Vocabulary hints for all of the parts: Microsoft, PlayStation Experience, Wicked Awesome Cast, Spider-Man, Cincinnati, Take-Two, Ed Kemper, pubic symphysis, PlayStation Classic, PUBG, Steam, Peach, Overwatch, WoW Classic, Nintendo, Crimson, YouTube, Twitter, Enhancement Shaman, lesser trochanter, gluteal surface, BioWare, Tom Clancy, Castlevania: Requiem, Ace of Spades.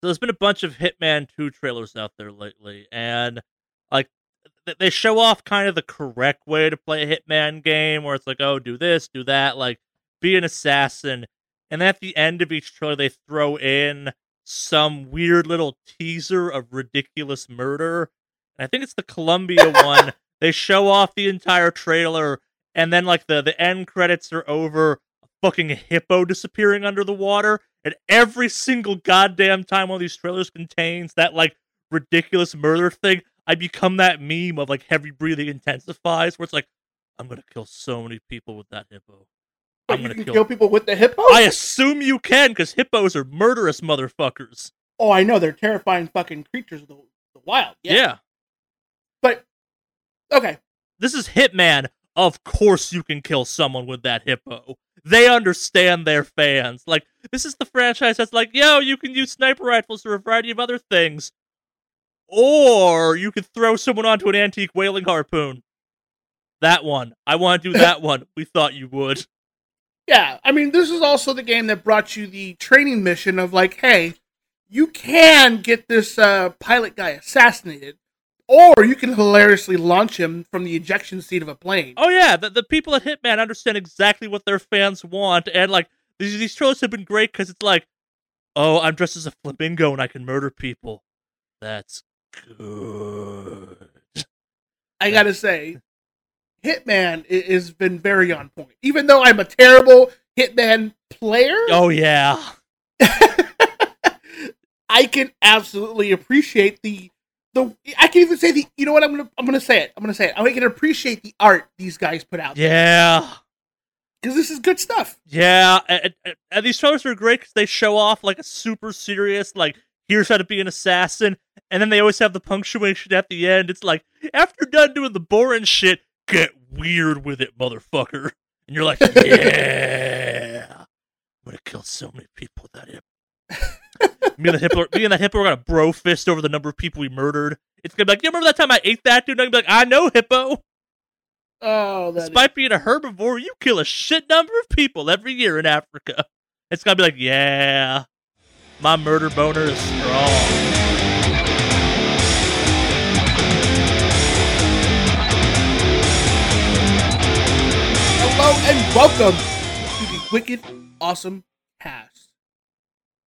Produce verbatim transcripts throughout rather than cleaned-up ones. So there's been a bunch of Hitman two trailers out there lately, and like they show off kind of the correct way to play a Hitman game, where it's like, oh, do this, do that, like be an assassin. And at the end of each trailer, they throw in some weird little teaser of ridiculous murder. And I think it's the Columbia one. They show off the entire trailer, and then like the, the end credits are over, fucking hippo disappearing under the water, and every single goddamn time one of these trailers contains that like ridiculous murder thing, I become that meme of like heavy breathing intensifies, where it's like, I'm gonna kill so many people with that hippo. I'm gonna you can kill... kill people with the hippo? I assume you can, because hippos are murderous motherfuckers. Oh, I know, they're terrifying fucking creatures of the, the wild. Yeah. yeah. But, okay. This is Hitman. Of course you can kill someone with that hippo. They understand their fans. Like, this is the franchise that's like, yo, you can use sniper rifles or a variety of other things. Or you could throw someone onto an antique whaling harpoon. That one. I want to do that one. We thought you would. Yeah, I mean, this is also the game that brought you the training mission of like, hey, you can get this uh, pilot guy assassinated, or you can hilariously launch him from the ejection seat of a plane. Oh yeah, the, the people at Hitman understand exactly what their fans want, and like these these trailers have been great because it's like, oh, I'm dressed as a flamingo and I can murder people. That's good. I gotta say, Hitman has been very on point. Even though I'm a terrible Hitman player. Oh, yeah. I can absolutely appreciate the... the. I can even say the... You know what? I'm going to I'm gonna say it. I'm going to say it. I can appreciate the art these guys put out. Yeah. Because this is good stuff. Yeah. And, and these trailers are great because they show off like a super serious, like, here's how to be an assassin. And then they always have the punctuation at the end. It's like, after done doing the boring shit, get weird with it, motherfucker. And you're like, yeah. I'm going to kill so many people with that hippo. me, and the hippo me and that hippo are going to bro fist over the number of people we murdered. It's going to be like, you remember that time I ate that dude? And I'm going to be like, I know, hippo. Oh, that Despite is- being a herbivore, you kill a shit number of people every year in Africa. It's going to be like, yeah. My murder boner is strong. Hello and welcome to the Wicked Awesome Cast,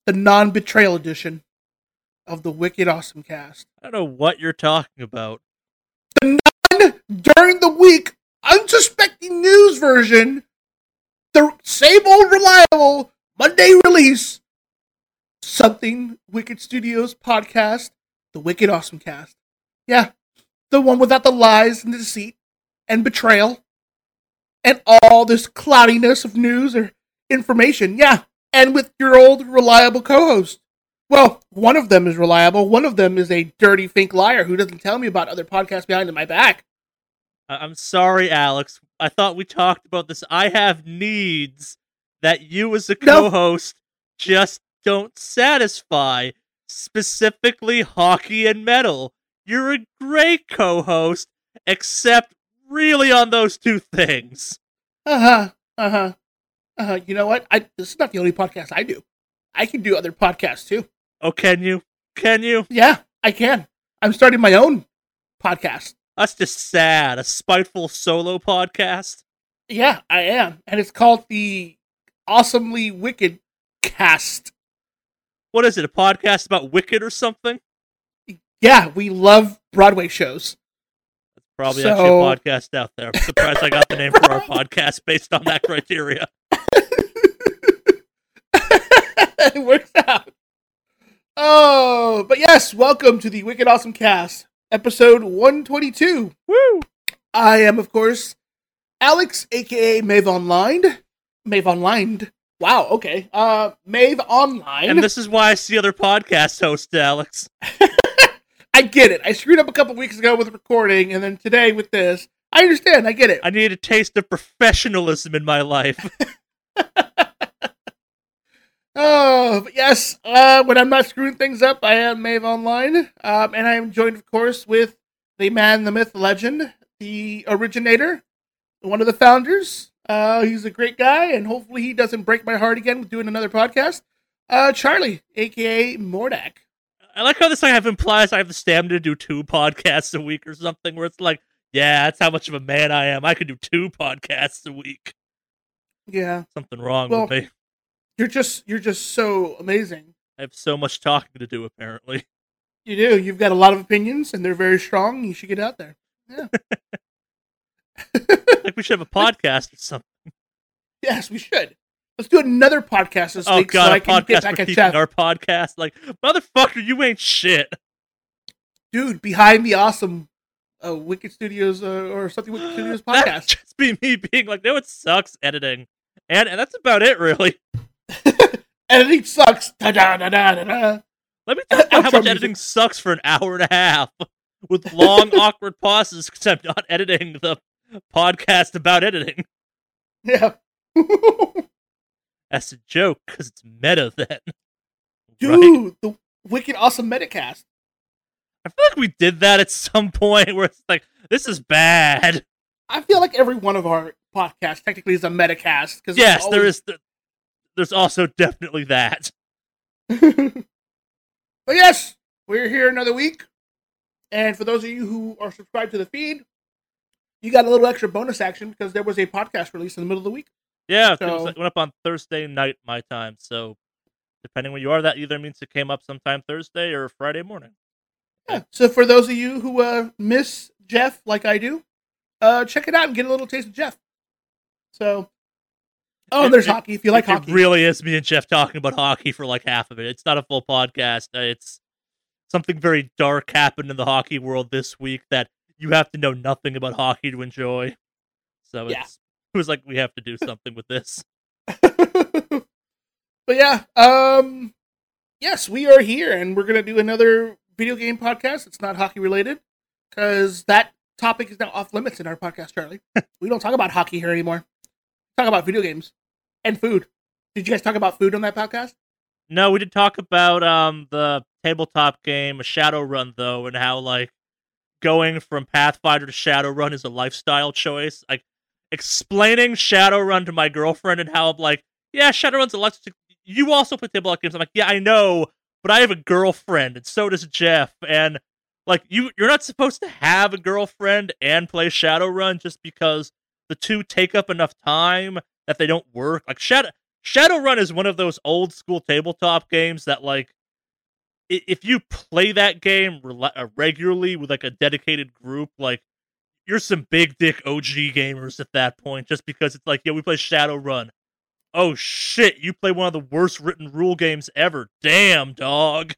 the non-betrayal edition of the Wicked Awesome Cast. I don't know what you're talking about. The non-during the week, unsuspecting news version, the same old reliable Monday release, something Wicked Studios podcast, the Wicked Awesome Cast. Yeah, the one without the lies and the deceit and betrayal. And all this cloudiness of news or information, yeah. And with your old reliable co-host. Well, one of them is reliable. One of them is a dirty fink liar who doesn't tell me about other podcasts behind my back. I'm sorry, Alex. I thought we talked about this. I have needs that you as a co-host no. just don't satisfy. Specifically, hockey and metal. You're a great co-host, except really on those two things. Uh-huh. Uh-huh. Uh-huh. You know what? I this is not the only podcast I do. I can do other podcasts too. Oh, can you? Can you? Yeah, I can. I'm starting my own podcast. That's just sad. A spiteful solo podcast. Yeah, I am. And it's called the Awesomely Wicked Cast. What is it? A podcast about Wicked or something? Yeah, we love Broadway shows. Probably so... actually a podcast out there. I'm surprised I got the name for our podcast based on that criteria. It works out. Oh, but yes, welcome to the Wicked Awesome Cast, episode one twenty-two. Woo! I am, of course, Alex, a k a. Maeve Online. Maeve Online. Wow, okay. Uh, Maeve Online. And this is why I see other podcast hosts, Alex. I get it. I screwed up a couple weeks ago with recording, and then today with this. I understand. I get it. I need a taste of professionalism in my life. Oh, but yes. Uh, when I'm not screwing things up, I am Maeve Online, um, and I am joined, of course, with the man, the myth, the legend, the originator, one of the founders. Uh, he's a great guy, and hopefully he doesn't break my heart again with doing another podcast. Uh, Charlie, a k a. Mordak. I like how this thing implies I have the stamina to do two podcasts a week or something, where it's like, yeah, that's how much of a man I am. I could do two podcasts a week. Yeah. Something wrong well, with me. You're just you're just so amazing. I have so much talking to do, apparently. You do. You've got a lot of opinions, and they're very strong. You should get out there. Yeah. Like, we should have a podcast or something. Yes, we should. Let's do another podcast this oh, week. Oh, God, so I can get back at Seth. Our podcast. Like, motherfucker, you ain't shit. Dude, behind the awesome uh, Wicked Studios uh, or something Wicked Studios podcast. That'd just be me being like, no, it sucks editing. And, and that's about it, really. Editing sucks. Da-da-da-da-da-da. Let me talk about how much editing sucks for an hour and a half with long, awkward pauses because I'm not editing the podcast about editing. Yeah. That's a joke because it's meta then. Dude, right? The Wicked Awesome Metacast. I feel like we did that at some point where it's like, this is bad. I feel like every one of our podcasts technically is a metacast. Yes, always... there is. The... There's also definitely that. But yes, we're here another week. And for those of you who are subscribed to the feed, you got a little extra bonus action because there was a podcast release in the middle of the week. Yeah, so, it, was, it went up on Thursday night my time. So depending where you are, that either means it came up sometime Thursday or Friday morning. Yeah, so for those of you who uh, miss Jeff like I do, uh, check it out and get a little taste of Jeff. So... Oh, there's it, hockey. If you like it, hockey, it really is me and Jeff talking about hockey for like half of it. It's not a full podcast. It's something very dark happened in the hockey world this week that you have to know nothing about hockey to enjoy. So it's, yeah. It was like we have to do something with this. But yeah, um, yes, we are here, and we're gonna do another video game podcast. It's not hockey related because that topic is now off limits in our podcast, Charlie. We don't talk about hockey here anymore. Talk about video games. And food. Did you guys talk about food on that podcast? No, we did talk about um the tabletop game Shadowrun, though, and how like going from Pathfinder to Shadowrun is a lifestyle choice. Like explaining Shadowrun to my girlfriend and how I'm like, yeah, Shadowrun's a lifestyle. You also play tabletop games. I'm like, yeah, I know, but I have a girlfriend, and so does Jeff. And like you, you're not supposed to have a girlfriend and play Shadowrun just because the two take up enough time that they don't work. Like Shadow Shadowrun is one of those old school tabletop games that, like, if you play that game regularly with like a dedicated group, like you're some big dick O G gamers at that point. Just because it's like, yeah, we play Shadowrun. Oh shit, you play one of the worst written rule games ever. Damn, dog.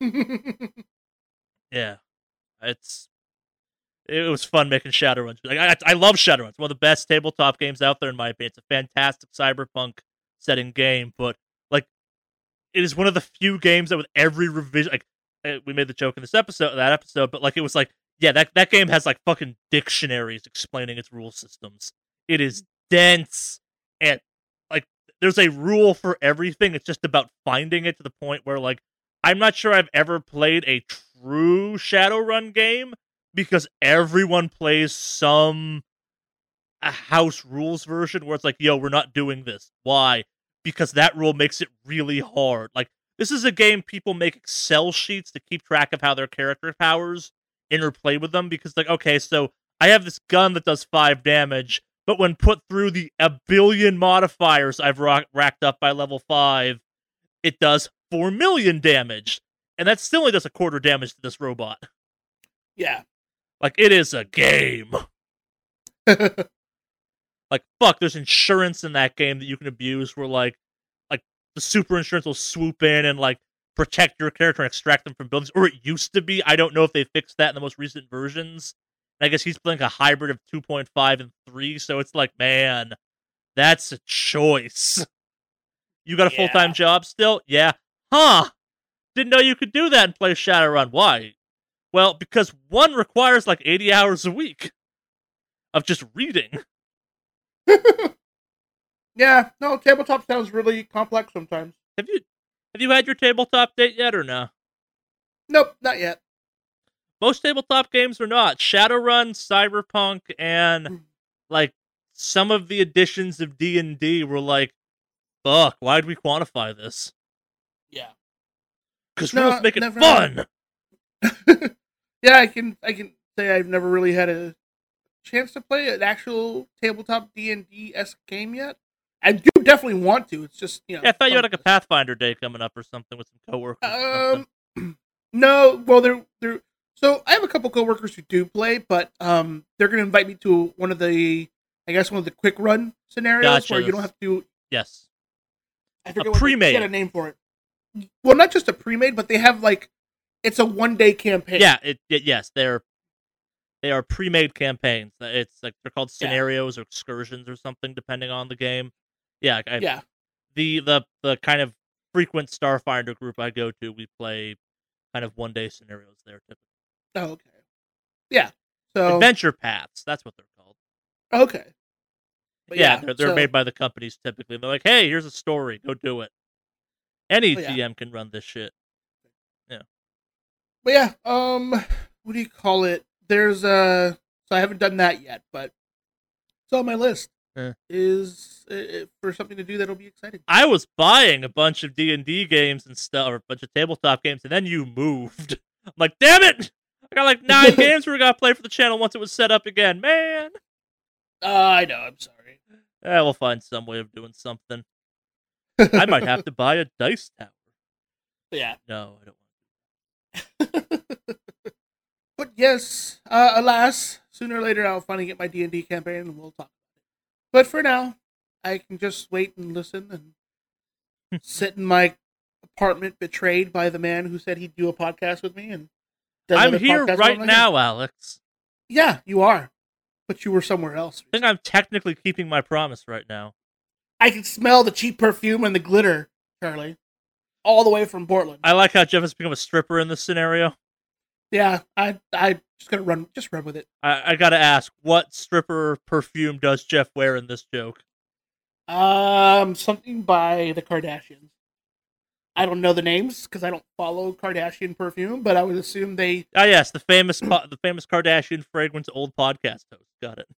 Yeah, it's. It was fun making Shadowrun. Like, I, I love Shadowrun. It's one of the best tabletop games out there, in my opinion. It's a fantastic cyberpunk setting game, but like, it is one of the few games that with every revision, like we made the joke in this episode, that episode, but like it was like, yeah, that that game has like fucking dictionaries explaining its rule systems. It is dense, and like there's a rule for everything. It's just about finding it to the point where like I'm not sure I've ever played a true Shadowrun game. Because everyone plays some a house rules version where it's like, yo, we're not doing this. Why? Because that rule makes it really hard. Like, this is a game people make Excel sheets to keep track of how their character powers interplay with them. Because, like, okay, so I have this gun that does five damage, but when put through the a billion modifiers I've rock- racked up by level five, it does four million damage. And that still only does a quarter damage to this robot. Yeah. Like, it is a game. Like, fuck, there's insurance in that game that you can abuse where, like, like the super insurance will swoop in and, like, protect your character and extract them from buildings. Or it used to be. I don't know if they fixed that in the most recent versions. And I guess he's playing a hybrid of two point five and three, so it's like, man, that's a choice. You got a yeah. full-time job still? Yeah. Huh. Didn't know you could do that and play Shadowrun. Why? Well, because one requires like eighty hours a week of just reading. Yeah, no, tabletop sounds really complex sometimes. Have you have you had your tabletop date yet or no? Nope, not yet. Most tabletop games are not. Shadowrun, Cyberpunk, and like some of the editions of D and D were like, fuck, why'd we quantify this? Yeah. Because no, rules make it fun! Yeah, I can I can say I've never really had a chance to play an actual tabletop D and D-esque game yet. I do definitely want to. It's just, you know. Yeah, I thought you had like a Pathfinder day coming up or something with some coworkers. Um, no, well, they're, they're, so I have a couple coworkers who do play, but um, they're going to invite me to one of the, I guess, one of the quick run scenarios gotcha. Where you don't have to. Yes. I forget a pre-made. What, I forget a name for it. Well, not just a pre-made, but they have like, it's a one-day campaign. Yeah, it, it, yes, they're they are pre-made campaigns. It's like they're called scenarios yeah. or excursions or something, depending on the game. Yeah, I, yeah. The, the the kind of frequent Starfinder group I go to, we play kind of one-day scenarios there typically. Oh, okay. Yeah. So adventure paths, that's what they're called. Okay. But yeah, yeah, they're they're so... made by the companies typically. They're like, hey, here's a story, go do it. Any oh, yeah. G M can run this shit. Yeah. But yeah, um, what do you call it? There's uh, so I haven't done that yet, but it's on my list. Yeah. Is uh, for something to do that'll be exciting. I was buying a bunch of D and D games and stuff, or a bunch of tabletop games, and then you moved. I'm like, damn it! I got like nine games we were gonna play for the channel once it was set up again, man. Uh, I know. I'm sorry. Yeah, we'll find some way of doing something. I might have to buy a dice tower. Yeah. No, I don't want to. But yes, uh, alas, sooner or later I'll finally get my D and D campaign, and we'll talk. But for now, I can just wait and listen and sit in my apartment betrayed by the man who said he'd do a podcast with me. And I'm here right now, Alex. Yeah, you are. But you were somewhere else. I think I'm technically keeping my promise right now. I can smell the cheap perfume and the glitter, Charlie. All the way from Portland. I like how Jeff has become a stripper in this scenario. Yeah, I I just gotta run just run with it. I, I gotta ask, what stripper perfume does Jeff wear in this joke? Um, something by the Kardashians. I don't know the names because I don't follow Kardashian perfume, but I would assume they. Ah, yes, the famous po- the famous Kardashian fragrance. Old podcast host, got it.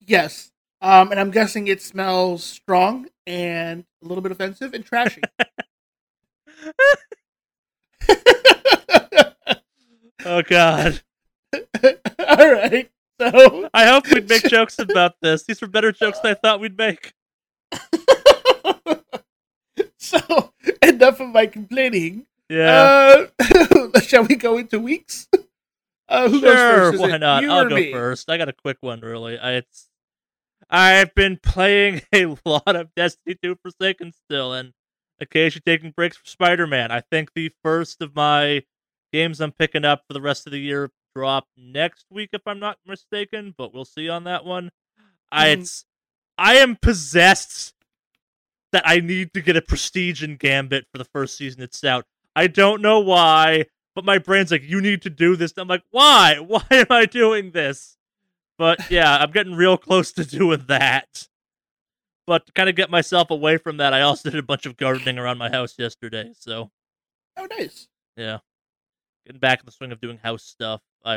Yes, um, and I'm guessing it smells strong and a little bit offensive and trashy. Oh, God. All right. So I hope we'd make jokes about this. These were better jokes than I thought we'd make. So, enough of my complaining. Yeah. Uh, shall we go into weeks? Uh, who sure, goes first? Is why not? I'll go me? first. I got a quick one, really. I, it's, I've been playing a lot of Destiny two Forsaken still, and occasionally taking breaks for Spider-Man. I think the first of my games I'm picking up for the rest of the year drop next week, if I'm not mistaken, but we'll see on that one. I, mm. it's, I am possessed that I need to get a Prestige in Gambit for the first season it's out. I don't know why, but my brain's like, you need to do this. And I'm like, why? Why am I doing this? But yeah, I'm getting real close to doing that. But to kind of get myself away from that, I also did a bunch of gardening around my house yesterday, so. Oh, nice. Yeah. Getting back in the swing of doing house stuff. I,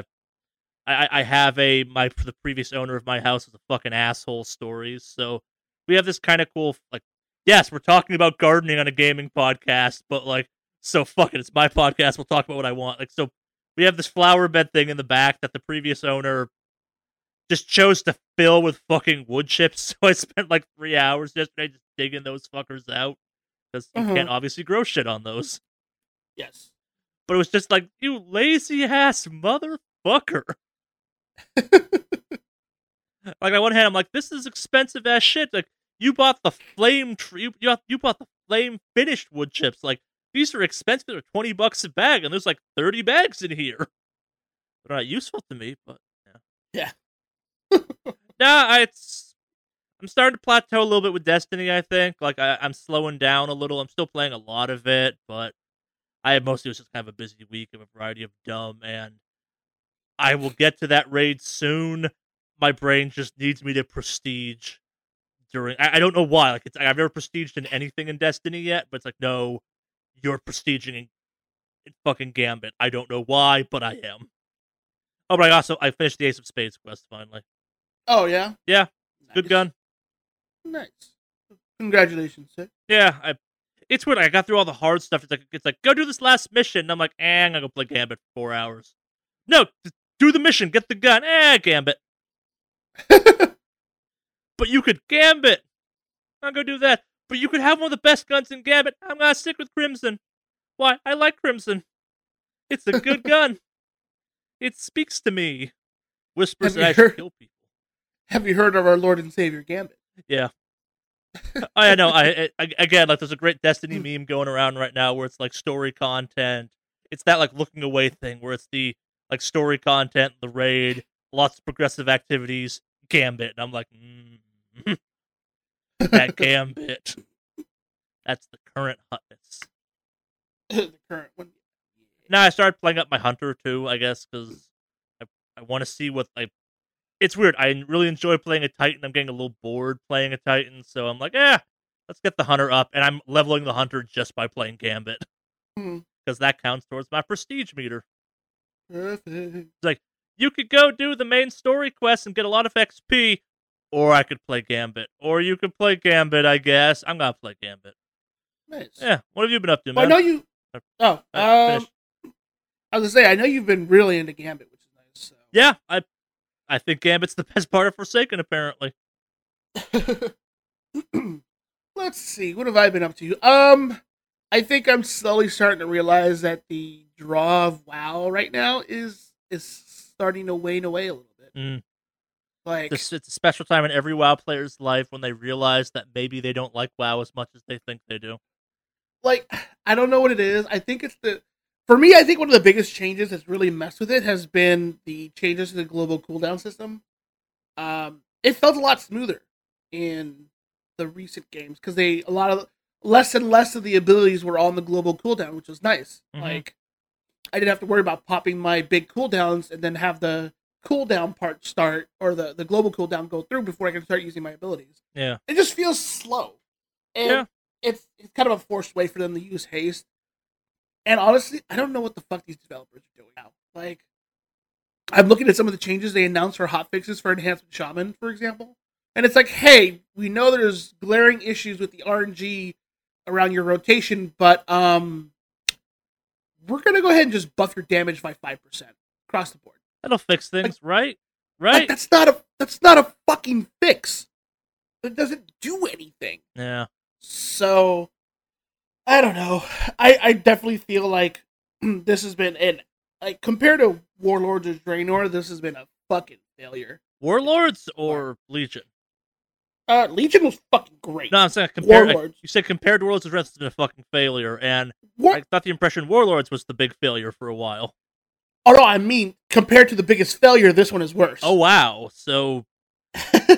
I, I have a my the previous owner of my house was a fucking asshole stories. So we have this kind of cool like, yes, we're talking about gardening on a gaming podcast, but like, so fuck it, it's my podcast. We'll talk about what I want. Like, so we have this flower bed thing in the back that the previous owner just chose to fill with fucking wood chips. So I spent like three hours yesterday just digging those fuckers out because uh-huh. you can't obviously grow shit on those. Yes. But it was just like, you lazy-ass motherfucker. Like, on one hand, I'm like, this is expensive-ass shit. Like, you bought the flame tree, you, you bought the flame-finished wood chips. Like, these are expensive. They're twenty bucks a bag, and there's like thirty bags in here. They're not useful to me, but, yeah. Yeah. Nah, I, it's, I'm starting to plateau a little bit with Destiny, I think. Like, I, I'm slowing down a little. I'm still playing a lot of it, but I mostly was just kind of a busy week of a variety of dumb, and I will get to that raid soon. My brain just needs me to prestige during. I, I don't know why. Like it's, I've never prestiged in anything in Destiny yet, but it's like, no, you're prestiging in, in fucking Gambit. I don't know why, but I am. Oh, but I also I finished the Ace of Spades quest finally. Oh yeah, yeah, nice. Good gun. Nice. Congratulations, sir. Yeah, I. it's weird. Like, I got through all the hard stuff. It's like, it's like go do this last mission. And I'm like, eh, I'm going to go play Gambit for four hours. No, do the mission. Get the gun. Eh, Gambit. But you could Gambit. I'm going to do that. But you could have one of the best guns in Gambit. I'm going to stick with Crimson. Why? I like Crimson. It's a good gun. It speaks to me. Whispers that I should kill people. Have you heard of our Lord and Savior Gambit? Yeah. I know. I, I again, like, there's a great Destiny meme going around right now where it's like story content. It's that like looking away thing where it's the like story content, the raid, lots of progressive activities, Gambit, and I'm like, mm-hmm. That Gambit. That's the current hotness. The current one. Now I started playing up my hunter too, I guess, because I I want to see what I. It's weird. I really enjoy playing a Titan. I'm getting a little bored playing a Titan, so I'm like, eh, let's get the Hunter up. And I'm leveling the Hunter just by playing Gambit. Because mm. that counts towards my prestige meter. Perfect. It's like, you could go do the main story quest and get a lot of X P, or I could play Gambit. Or you could play Gambit, I guess. I'm going to play Gambit. Nice. Yeah, what have you been up to, man? Well, I know you... Oh, I, um, I was going to say, I know you've been really into Gambit, which is nice. So. Yeah, I... I think Gambit's the best part of Forsaken, apparently. Let's see. What have I been up to? Um, I think I'm slowly starting to realize that the draw of WoW right now is is starting to wane away a little bit. Mm. Like it's, it's a special time in every WoW player's life when they realize that maybe they don't like WoW as much as they think they do. Like, I don't know what it is. I think it's the... For me, I think one of the biggest changes that's really messed with it has been the changes to the global cooldown system. Um, it felt a lot smoother in the recent games because they a lot of less and less of the abilities were on the global cooldown, which was nice. Mm-hmm. Like, I didn't have to worry about popping my big cooldowns and then have the cooldown part start or the, the global cooldown go through before I can start using my abilities. Yeah, it just feels slow, and yeah. it's it's kind of a forced way for them to use haste. And honestly, I don't know what the fuck these developers are doing now. Like, I'm looking at some of the changes they announced for hotfixes for Enhancement Shaman, for example. And it's like, hey, we know there's glaring issues with the R N G around your rotation, but um, we're going to go ahead and just buff your damage by five percent across the board. That'll fix things, like, right? Right? Like, that's not a that's not a fucking fix. It doesn't do anything. Yeah. So... I don't know. I, I definitely feel like this has been an like compared to Warlords of Draenor, this has been a fucking failure. Warlords or Legion? Uh, Legion was fucking great. No, I'm saying compared. Warlords. I, you said compared to Warlords of Draenor, it's been a fucking failure, and War- I got the impression Warlords was the big failure for a while. Oh no, I mean compared to the biggest failure, this one is worse. Oh wow! So,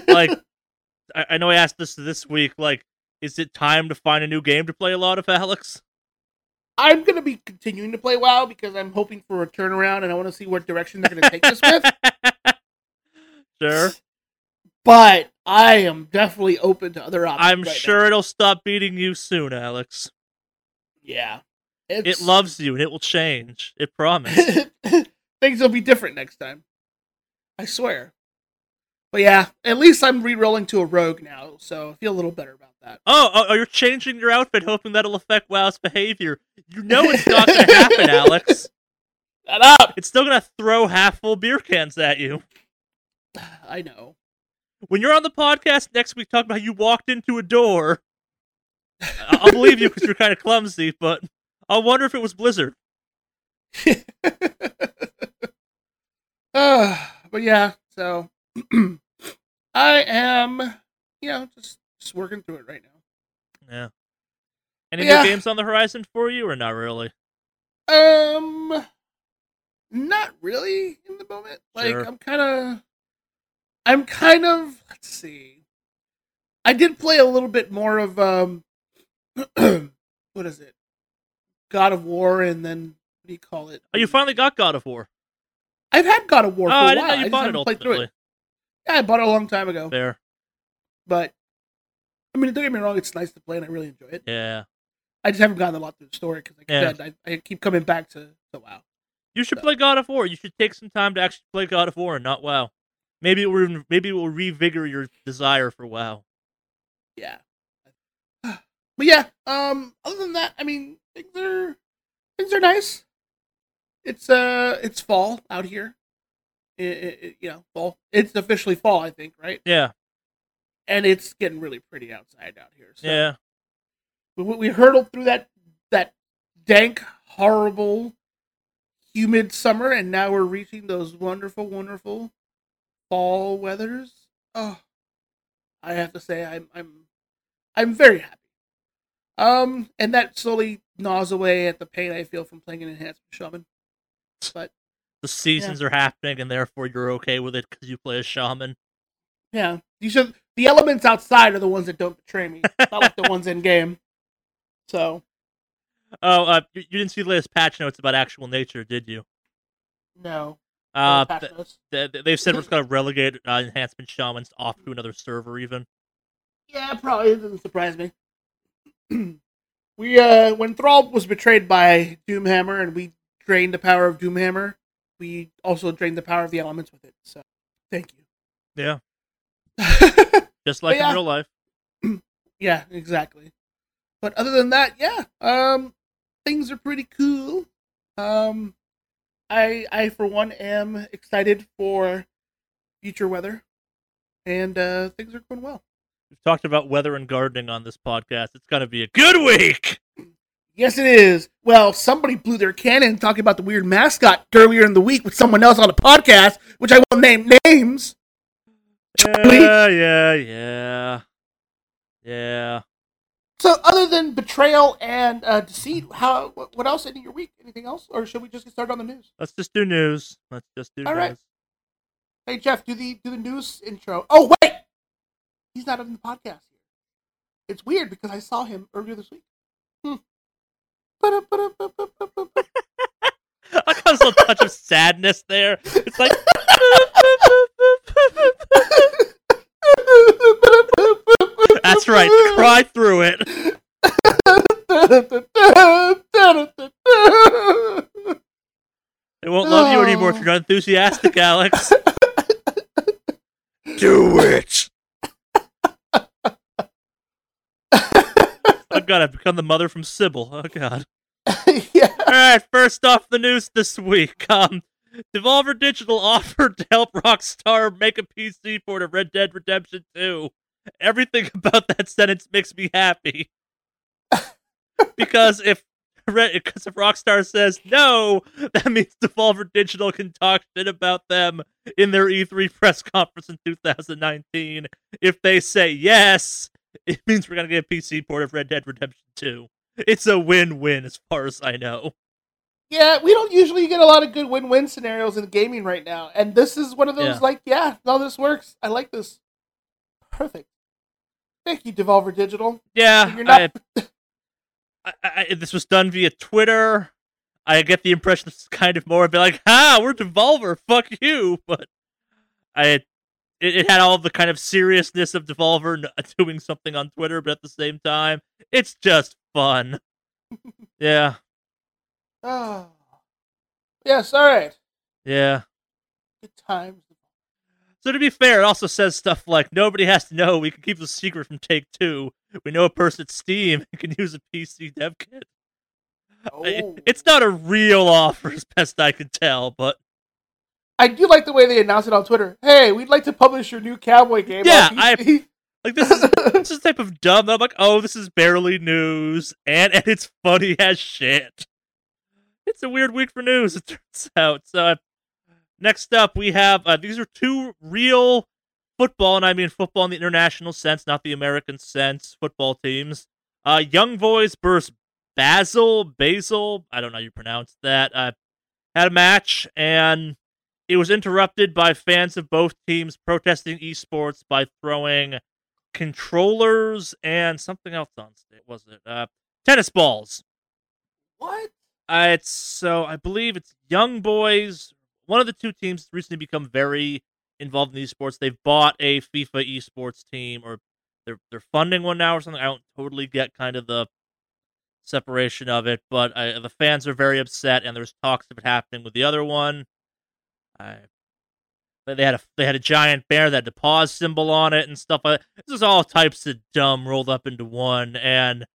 like, I, I know I asked this this week, like. Is it time to find a new game to play a lot of, Alex? I'm going to be continuing to play WoW because I'm hoping for a turnaround and I want to see what direction they're going to take this with. Sure. But I am definitely open to other options. I'm right sure now. It'll stop beating you soon, Alex. Yeah. It's... It loves you and it will change. It promises. Things will be different next time. I swear. But yeah, at least I'm re-rolling to a rogue now, so I feel a little better about that. Oh, oh, you're changing your outfit, hoping that'll affect WoW's behavior. You know it's not going to happen, Alex. Shut up! It's still going to throw half-full beer cans at you. I know. When you're on the podcast next week talking about how you walked into a door, I'll believe you because you're kind of clumsy, but I'll wonder if it was Blizzard. uh, but yeah, so... I am, you know, just, just working through it right now. Yeah. Any yeah. new games on the horizon for you, or not really? Um, not really in the moment. Like sure. I'm kind of, I'm kind of. Let's see. I did play a little bit more of um, what is it? God of War, and then what do you call it? Oh, you finally got God of War. I've had God of War for oh, a while. I didn't know you I bought it ultimately. Yeah, I bought it a long time ago. Fair. But, I mean, don't get me wrong, it's nice to play, and I really enjoy it. Yeah. I just haven't gotten a lot through the story, because like yeah. I, I keep coming back to, to WoW. You should so. play God of War. You should take some time to actually play God of War and not WoW. Maybe it will, maybe it will revigor your desire for WoW. Yeah. But But yeah, um, other than that, I mean, things are things are nice. It's uh, it's fall out here. It, it, it, you know, fall. It's officially fall, I think, right? Yeah. And it's getting really pretty outside out here. So. Yeah. We, we hurtled through that that dank, horrible, humid summer, and now we're reaching those wonderful, wonderful fall weathers. Oh, I have to say, I'm I'm I'm very happy. Um, and that slowly gnaws away at the pain I feel from playing an Enhancement Shaman. But the seasons yeah. are happening, and therefore you're okay with it because you play a shaman. Yeah, you should. The elements outside are the ones that don't betray me, not like the ones in game. So, oh, uh, you, you didn't see the latest patch notes about actual nature, did you? No. Uh, th- th- they've said we're going to relegate uh, Enhancement Shamans off to another server, even. Yeah, probably. It doesn't surprise me. We uh, when Thrall was betrayed by Doomhammer, and we drained the power of Doomhammer, we also drained the power of the elements with it. So, thank you. Yeah. Just like yeah. in real life. Yeah, exactly. But other than that, yeah, um, things are pretty cool. Um, I I for one am excited for future weather, and uh, things are going well. We've talked about weather and gardening on this podcast. It's going to be a good week. Yes, it is. Well, somebody blew their cannon talking about the weird mascot earlier in the week with someone else on a podcast, which I won't name names. Charlie. Yeah, yeah, yeah, yeah. So, other than betrayal and uh, deceit, how what, what else in your week? Anything else, or should we just get started on the news? Let's just do news. Let's just do. All news. Right. Hey Jeff, do the do the news intro. Oh wait, he's not on the podcast. It's weird because I saw him earlier this week. Hmm. I got a little touch of sadness there. It's like. That's right. Cry through it. They won't love oh. you anymore if you're not enthusiastic, Alex. Do it. Oh God, I've become the mother from Sybil. Oh God. Yeah. All right. First off, the news this week. Um. Devolver Digital offered to help Rockstar make a P C port of Red Dead Redemption two. Everything about that sentence makes me happy. because if because if Rockstar says no, that means Devolver Digital can talk shit about them in their E three press conference in two thousand nineteen. If they say yes, it means we're going to get a P C port of Red Dead Redemption two. It's a win-win as far as I know. Yeah, we don't usually get a lot of good win-win scenarios in gaming right now. And this is one of those, yeah. like, yeah, no, this works. I like this. Perfect. Thank you, Devolver Digital. Yeah. You're not... I, I, I, this was done via Twitter. I get the impression it's kind of more of like, ha, ah, we're Devolver, fuck you. But I, it, it had all the kind of seriousness of Devolver doing something on Twitter, but at the same time, it's just fun. Yeah. Oh. Yes, all right. Yeah. Good times. So to be fair, it also says stuff like, nobody has to know, we can keep the secret from Take-Two. We know a person at Steam who can use a P C dev kit. Oh. It, it's not a real offer, as best I can tell, but... I do like the way they announced it on Twitter. Hey, we'd like to publish your new cowboy game yeah, on P C. I... Like, this is, this is the type of dumb that I'm like, oh, this is barely news, and, and it's funny as shit. It's a weird week for news, it turns out. So, uh, next up, we have... Uh, these are two real football, and I mean football in the international sense, not the American sense, football teams. Uh, Young Boys versus Basel, Basel, I don't know how you pronounce that, uh, had a match, and it was interrupted by fans of both teams protesting esports by throwing controllers and something else on stage, was it? Uh, tennis balls. What? Uh, it's so I believe it's Young Boys. One of the two teams recently become very involved in esports. They've bought a FIFA esports team, or they're they're funding one now or something. I don't totally get kind of the separation of it, but uh, the fans are very upset, and there's talks of it happening with the other one. I they had a they had a giant banner that had the pause symbol on it and stuff like that. This is all types of dumb rolled up into one, and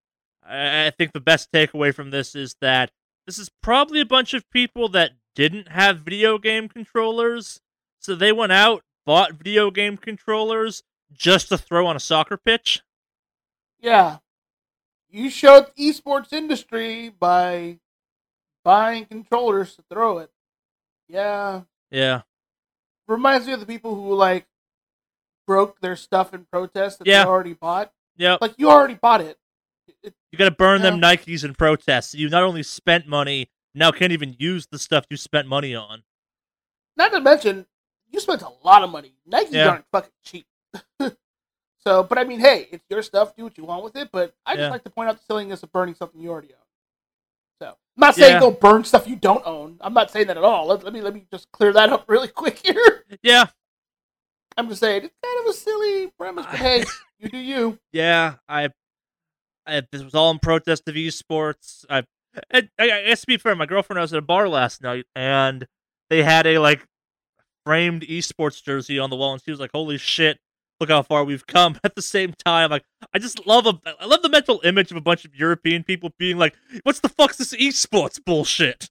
I think the best takeaway from this is that this is probably a bunch of people that didn't have video game controllers, so they went out, bought video game controllers just to throw on a soccer pitch. Yeah. You showed the esports industry by buying controllers to throw it. Yeah. Yeah. Reminds me of the people who, like, broke their stuff in protest that yeah. they already bought. Yeah. Like, you already bought it. It you gotta burn yeah. them Nikes in protest. You not only spent money, now can't even use the stuff you spent money on. Not to mention, you spent a lot of money. Nikes yeah. aren't fucking cheap. So, but I mean, hey, it's your stuff. Do what you want with it. But I just yeah. like to point out the silliness of burning something you already own. So, I'm not saying yeah. go burn stuff you don't own. I'm not saying that at all. Let, let me let me just clear that up really quick here. Yeah. I'm just saying, it's kind of a silly premise, but hey, you do you. Yeah, I, I this was all in protest of esports. I, I, I guess to be fair, my girlfriend and I was at a bar last night, and they had a, like, framed esports jersey on the wall, and she was like, holy shit, look how far we've come. At the same time, like, I just love a, I love the mental image of a bunch of European people being like, what's the fuck's this esports bullshit?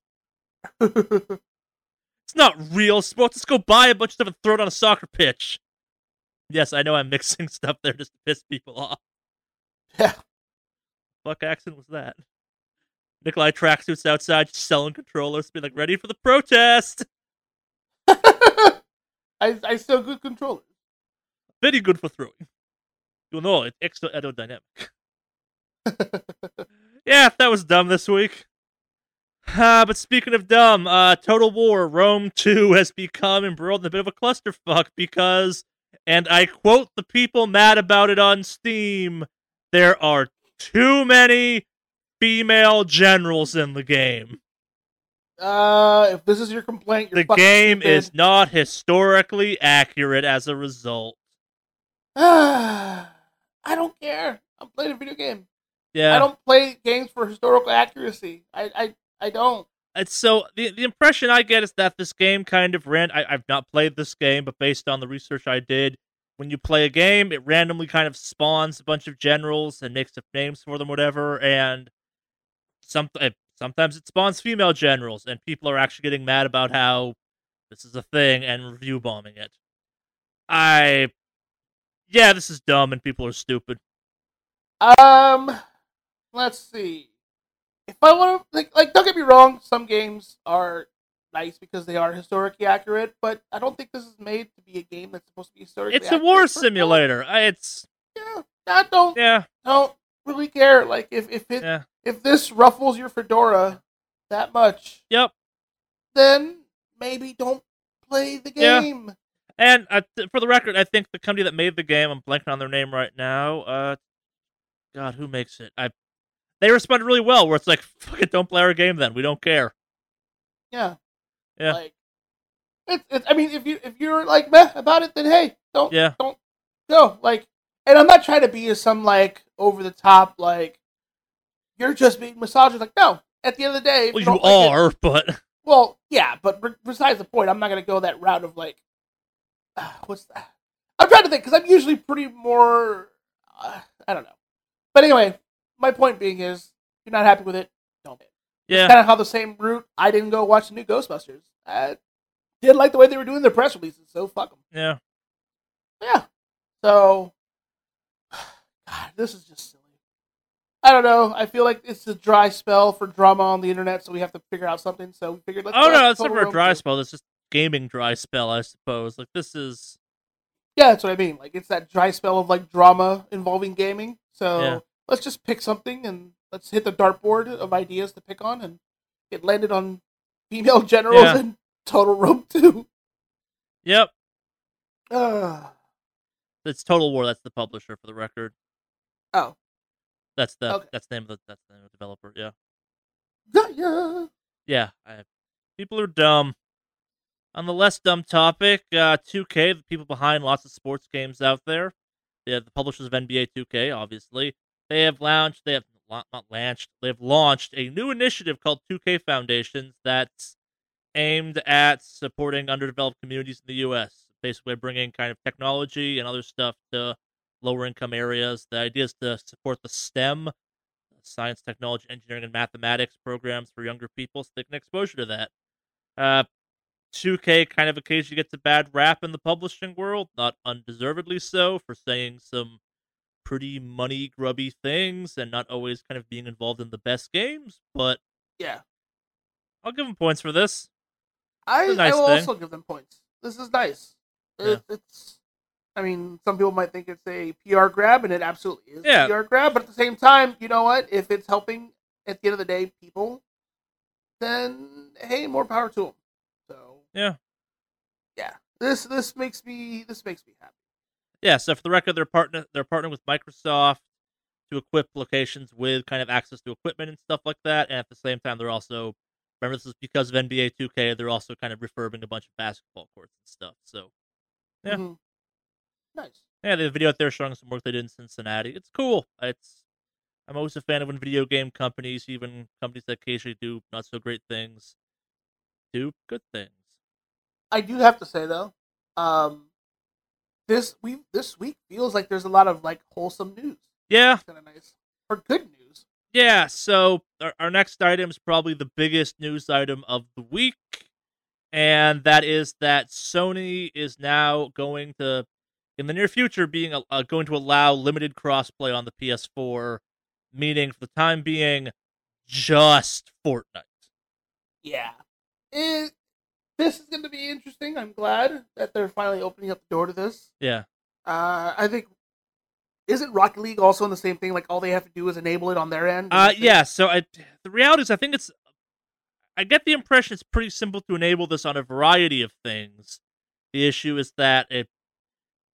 It's not real sports. Let's go buy a bunch of stuff and throw it on a soccer pitch. Yes, I know I'm mixing stuff there just to piss people off. Yeah. What fuck accent was that? Nikolai tracksuits outside just selling controllers, be like, ready for the protest. I I sell good controllers. Very good for throwing. You know, it's extra aerodynamic. Yeah, that was dumb this week. Uh, but speaking of dumb, uh, Total War Rome two has become embroiled in a bit of a clusterfuck because, and I quote the people mad about it on Steam, there are too many female generals in the game. Uh, if this is your complaint, you're fucking stupid. The game is not historically accurate as a result. I don't care. I'm playing a video game. Yeah. I don't play games for historical accuracy. I... I I don't. And so the the impression I get is that this game kind of ran. I, I've not played this game, but based on the research I did, when you play a game, it randomly kind of spawns a bunch of generals and makes up names for them, whatever. And some sometimes it spawns female generals, and people are actually getting mad about how this is a thing and review bombing it. I, yeah, this is dumb and people are stupid. Um, let's see. If I want to, like, like, don't get me wrong, some games are nice because they are historically accurate, but I don't think this is made to be a game that's supposed to be historically accurate. It's a war simulator. I, it's yeah, I don't, yeah. don't really care. Like, if if it, yeah. if this ruffles your fedora that much, yep, then maybe don't play the game. Yeah. And uh, th- for the record, I think the company that made the game, I'm blanking on their name right now. Uh, God, who makes it? I. They responded really well, where it's like, fuck it, don't play our game then. We don't care. Yeah. Yeah. Like, it's, it's, I mean, if, you, if you're if you like, meh about it, then hey, don't, yeah. don't go. Like, and I'm not trying to be some, like, over-the-top, like, you're just being misogynist. Like, no, at the end of the day... Well, you, you like are, it, but... Well, yeah, but besides the point, I'm not going to go that route of, like, uh, what's that? I'm trying to think, because I'm usually pretty more... Uh, I don't know. But anyway... My point being is, if you're not happy with it, don't it. Yeah. It's kind of how the same route, I didn't go watch the new Ghostbusters. I did like the way they were doing their press releases, so fuck them. Yeah. Yeah. So, God, this is just silly. I don't know. I feel like it's a dry spell for drama on the internet, so we have to figure out something. So we figured, let's... Oh, no, it's never a dry through. spell. It's just gaming dry spell, I suppose. Like, this is... Yeah, that's what I mean. Like, it's that dry spell of, like, drama involving gaming. So... Yeah. Let's just pick something and let's hit the dartboard of ideas to pick on, and it landed on female generals yeah. and Total Rome two. Yep. Uh, it's Total War. That's the publisher, for the record. Oh, that's the okay. that's the name of the that's the name of the developer. Yeah. Yeah. Yeah. I, people are dumb. On the less dumb topic, uh, two K, the people behind lots of sports games out there, yeah, the publishers of N B A two K, obviously. They have launched. They have not launched. They have launched a new initiative called two K Foundations that's aimed at supporting underdeveloped communities in the U S. Basically, bringing kind of technology and other stuff to lower income areas. The idea is to support the STEM, science, technology, engineering, and mathematics programs for younger people, so they can exposure to that. Uh, two K kind of occasionally gets a bad rap in the publishing world, not undeservedly so, for saying some pretty money-grubby things and not always kind of being involved in the best games, but yeah, I'll give them points for this. I, nice I will thing. also give them points. This is nice. Yeah. It, it's, I mean, some people might think it's a P R grab, and it absolutely is yeah. a P R grab, but at the same time, you know what? If it's helping, at the end of the day, people, then, hey, more power to them. So, yeah. Yeah. This this makes me this makes me happy. Yeah, so for the record, they're partner they're partnering with Microsoft to equip locations with kind of access to equipment and stuff like that, and at the same time, they're also, remember, this is because of N B A two K, they're also kind of refurbing a bunch of basketball courts and stuff, so, yeah. Mm-hmm. Nice. Yeah, they have a video out there showing some work they did in Cincinnati. It's cool. It's I'm always a fan of when video game companies, even companies that occasionally do not so great things, do good things. I do have to say though, um, this we this week feels like there's a lot of like wholesome news. Yeah, kind of nice or good news. Yeah. So our, our next item is probably the biggest news item of the week, and that is that Sony is now going to, in the near future, being uh, going to allow limited crossplay on the P S four, meaning for the time being, just Fortnite. Yeah, it, this is going to be interesting. I'm glad that they're finally opening up the door to this. Yeah, uh, I think isn't Rocket League also in the same thing? Like all they have to do is enable it on their end. Uh, yeah. So I, the reality is, I think it's, I get the impression it's pretty simple to enable this on a variety of things. The issue is that it.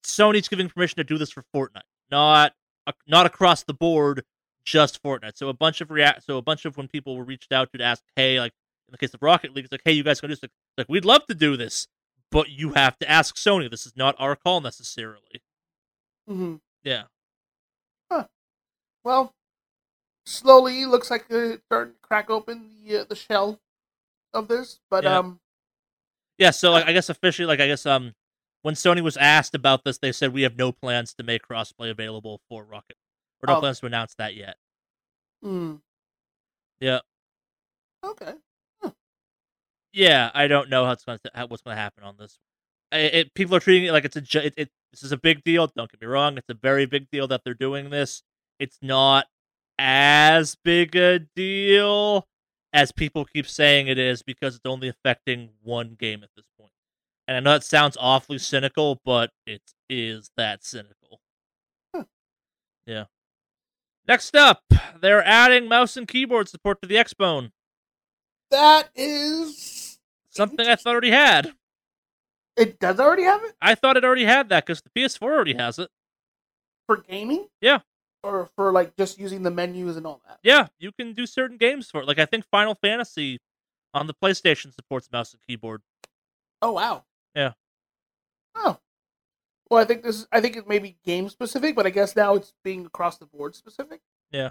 Sony's giving permission to do this for Fortnite, not uh, not across the board, just Fortnite. So a bunch of react, so a bunch of when people were reached out to ask, hey, like in the case of Rocket League, it's like, hey, you guys can do this. Like, like, we'd love to do this, but you have to ask Sony. This is not our call necessarily. Mm-hmm. Yeah. Huh. Well, slowly looks like they're starting to crack open the uh, the shell of this, but yeah. um. Yeah. So like, I guess officially, like I guess um. When Sony was asked about this, they said we have no plans to make crossplay available for Rocket. Or no oh. plans to announce that yet. Hmm. Yeah. Okay. Huh. Yeah, I don't know how it's going to, how, what's going to happen on this. It, it, people are treating it like it's a. It, it, this is a big deal. Don't get me wrong; it's a very big deal that they're doing this. It's not as big a deal as people keep saying it is because it's only affecting one game at this point. And I know that sounds awfully cynical, but it is that cynical. Huh. Yeah. Next up, they're adding mouse and keyboard support to the Xbone. That is... something I thought already had. It does already have it? I thought it already had that, because the P S four already has it. For gaming? Yeah. Or for, like, just using the menus and all that? Yeah, you can do certain games for it. Like, I think Final Fantasy on the PlayStation supports mouse and keyboard. Oh, wow. Yeah. Oh. Well, I think this is, I think it may be game specific, but I guess now it's being across the board specific. Yeah.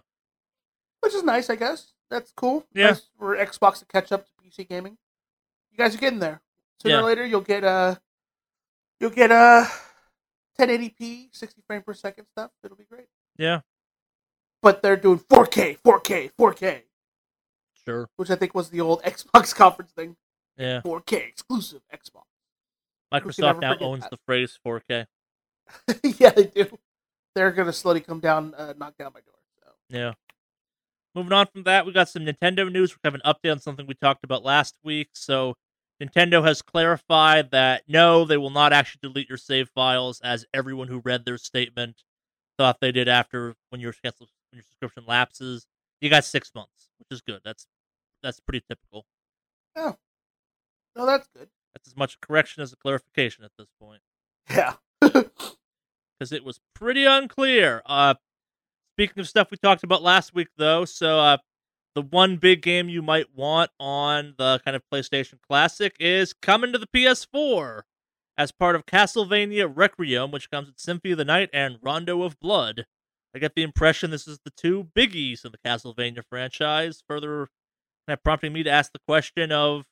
Which is nice, I guess. That's cool. Yeah. Nice for Xbox to catch up to P C gaming. You guys are getting there. Sooner yeah. or later, you'll get uh, you'll get uh, ten eighty p, sixty frames per second stuff. It'll be great. Yeah. But they're doing four K, four K, four K. Sure. Which I think was the old Xbox conference thing. Yeah. four K exclusive Xbox. Microsoft now owns that. The phrase four K. Yeah, they do. They're going to slowly come down, uh, knock down my door. So. Yeah. Moving on from that, we got some Nintendo news. We have an update on something we talked about last week. So Nintendo has clarified that, no, they will not actually delete your save files, as everyone who read their statement thought they did after when your, when your subscription lapses. You got six months, which is good. That's that's pretty typical. Oh. No, that's good. That's as much a correction as a clarification at this point. Yeah. Because it was pretty unclear. Uh, speaking of stuff we talked about last week, though, so uh, the one big game you might want on the kind of PlayStation Classic is coming to the P S four as part of Castlevania Requiem, which comes with Symphony of the Night and Rondo of Blood. I get the impression this is the two biggies in the Castlevania franchise, further kind of prompting me to ask the question of,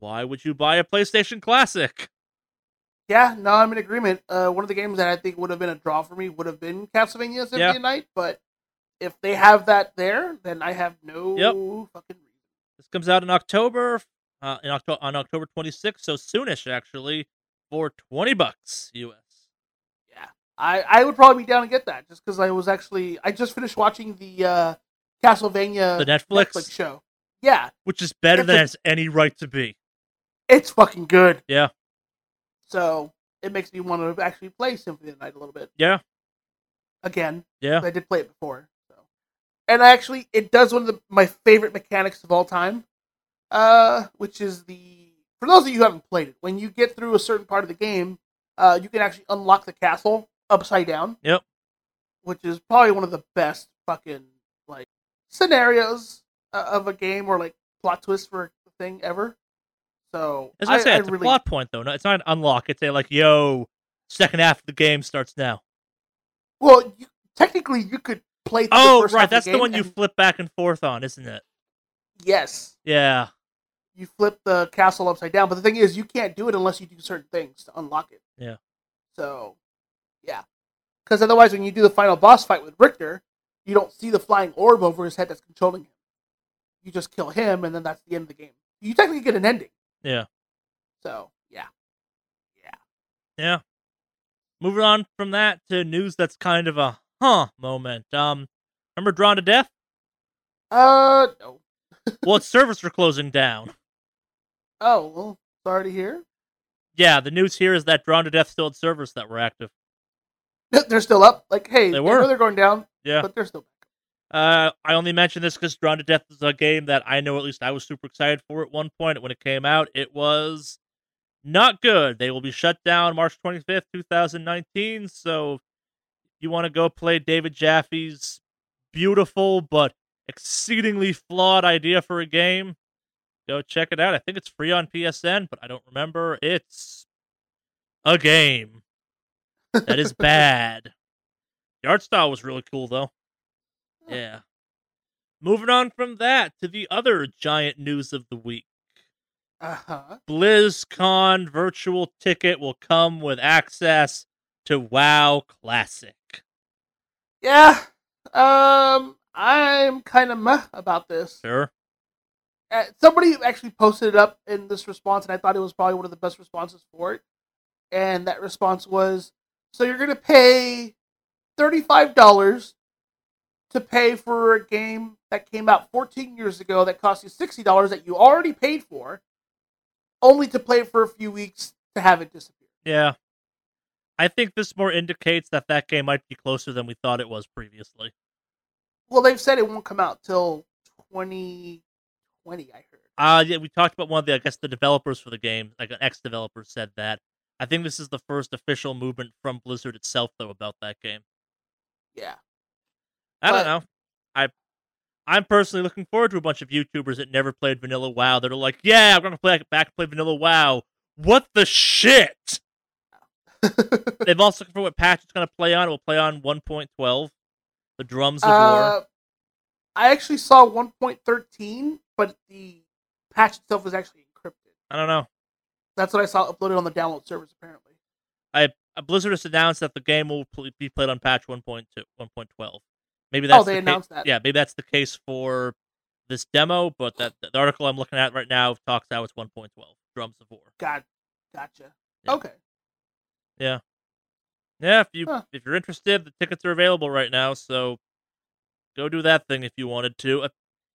why would you buy a PlayStation Classic? Yeah, no, I'm in agreement. Uh, one of the games that I think would have been a draw for me would have been Castlevania Symphony of the Night, but if they have that there, then I have no yep. fucking reason. This comes out in October, uh, in October on October twenty-sixth, so soonish actually, for twenty bucks U S. Yeah, I, I would probably be down to get that just because I was actually I just finished watching the uh, Castlevania the Netflix? Netflix show. Yeah, which is better it's than a, it has any right to be. It's fucking good. Yeah. So it makes me want to actually play Symphony of the Night a little bit. Yeah. Again. Yeah. I did play it before. So. And actually, it does one of the, my favorite mechanics of all time, uh, which is the... For those of you who haven't played it, when you get through a certain part of the game, uh, you can actually unlock the castle upside down. Yep. Which is probably one of the best fucking like scenarios uh, of a game or like plot twist for a thing ever. So, As I, I say, I it's really... a plot point, though. No, it's not an unlock. It's a, like, yo, second half of the game starts now. Well, you, technically, you could play through oh, the first right. half That's of the, the one and... you flip back and forth on, isn't it? Yes. Yeah. You flip the castle upside down, but the thing is, you can't do it unless you do certain things to unlock it. Yeah. So, yeah. Because otherwise, when you do the final boss fight with Richter, you don't see the flying orb over his head that's controlling him. You just kill him, and then that's the end of the game. You technically get an ending. Yeah. So, yeah. Yeah. Yeah. Moving on from that to news that's kind of a huh moment. Um, remember Drawn to Death? Uh, no. Well, its servers are closing down. Oh, well, sorry to hear. Yeah, the news here is that Drawn to Death still had servers that were active. They're still up? Like, hey, they were. I know they're going down, yeah. But they're still back. Uh, I only mention this because Drawn to Death is a game that I know at least I was super excited for at one point. When it came out, it was not good. They will be shut down March twenty-fifth, twenty nineteen. So if you want to go play David Jaffe's beautiful but exceedingly flawed idea for a game, go check it out. I think it's free on P S N, but I don't remember. It's a game that is bad. The art style was really cool, though. Yeah. Moving on from that to the other giant news of the week. Uh-huh. BlizzCon virtual ticket will come with access to WoW Classic. Yeah. Um, I'm kind of meh about this. Sure. Uh, somebody actually posted it up in this response, and I thought it was probably one of the best responses for it. And that response was, so you're going to pay thirty-five dollars to pay for a game that came out fourteen years ago that cost you sixty dollars that you already paid for, only to play it for a few weeks to have it disappear. Yeah. I think this more indicates that that game might be closer than we thought it was previously. Well, they've said it won't come out till twenty twenty, I heard. Uh, yeah, we talked about one of the, I guess, the developers for the game, like an ex-developer said that. I think this is the first official movement from Blizzard itself, though, about that game. Yeah. I don't know. I, I'm personally looking forward to a bunch of YouTubers that never played Vanilla WoW that are like, yeah, I'm going to play back and play Vanilla WoW. What the shit? They've also looked for what patch it's going to play on. It will play on one point twelve, the Drums of uh, War. I actually saw one point thirteen, but the patch itself was actually encrypted. I don't know. That's what I saw uploaded on the download servers, apparently. I Blizzard has announced that the game will be played on patch one point two, one point twelve. Maybe that's oh, they the announced ca- that. Yeah, maybe that's the case for this demo, but that the article I'm looking at right now talks how it's one point twelve, Drums of War. God, gotcha. Yeah. Okay. Yeah. Yeah, if, you, huh. if you're interested, the tickets are available right now, so go do that thing if you wanted to.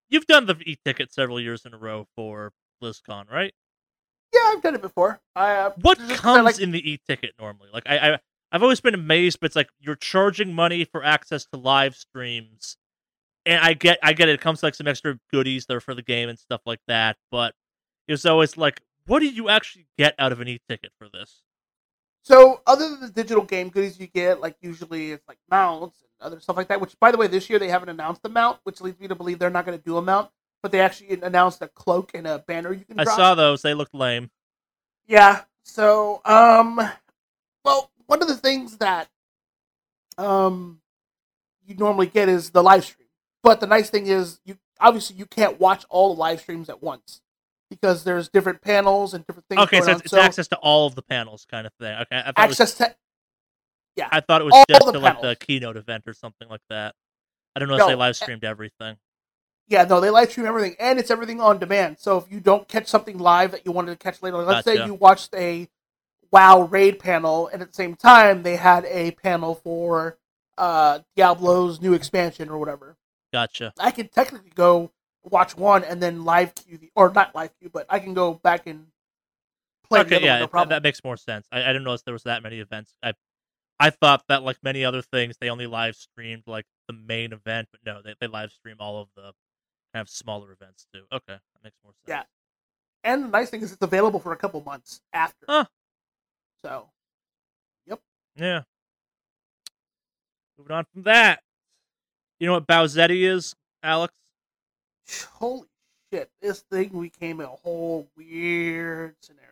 You've done the e-ticket several years in a row for BlizzCon, right? Yeah, I've done it before. I, uh, what comes like... in the e-ticket normally? Like, I... I I've always been amazed, but it's like you're charging money for access to live streams, and I get, I get it. It comes to like some extra goodies there for the game and stuff like that. But it's always like, what do you actually get out of an e-ticket for this? So, other than the digital game goodies you get, like usually it's like mounts and other stuff like that. Which, by the way, this year they haven't announced the mount, which leads me to believe they're not going to do a mount. But they actually announced a cloak and a banner you can. I drop. saw those; they looked lame. Yeah. So, um, well. One of the things that um, you normally get is the live stream. But the nice thing is, you obviously you can't watch all the live streams at once because there's different panels and different things. Okay, going so it's, on. it's so, access to all of the panels, kind of thing. Okay, I access it was, to yeah. I thought it was just to panels. Like the keynote event or something like that. I don't know if no, they live streamed everything. Yeah, no, they live stream everything, and it's everything on demand. So if you don't catch something live that you wanted to catch later, let's gotcha. say you watched a WoW raid panel, and at the same time they had a panel for uh, Diablo's new expansion or whatever. Gotcha. I can technically go watch one and then live queue, the, or not live queue, but I can go back and play. Okay, the other yeah, one, no problem. That makes more sense. I, I didn't notice there was that many events. I I thought that like many other things, they only live streamed like the main event, but no, they they live stream all of the. Have smaller events too. Okay, that makes more sense. Yeah, and the nice thing is it's available for a couple months after. Huh. So, yep. Yeah. Moving on from that, you know what Bowsette is, Alex? Holy shit! This thing we came in a whole weird scenario.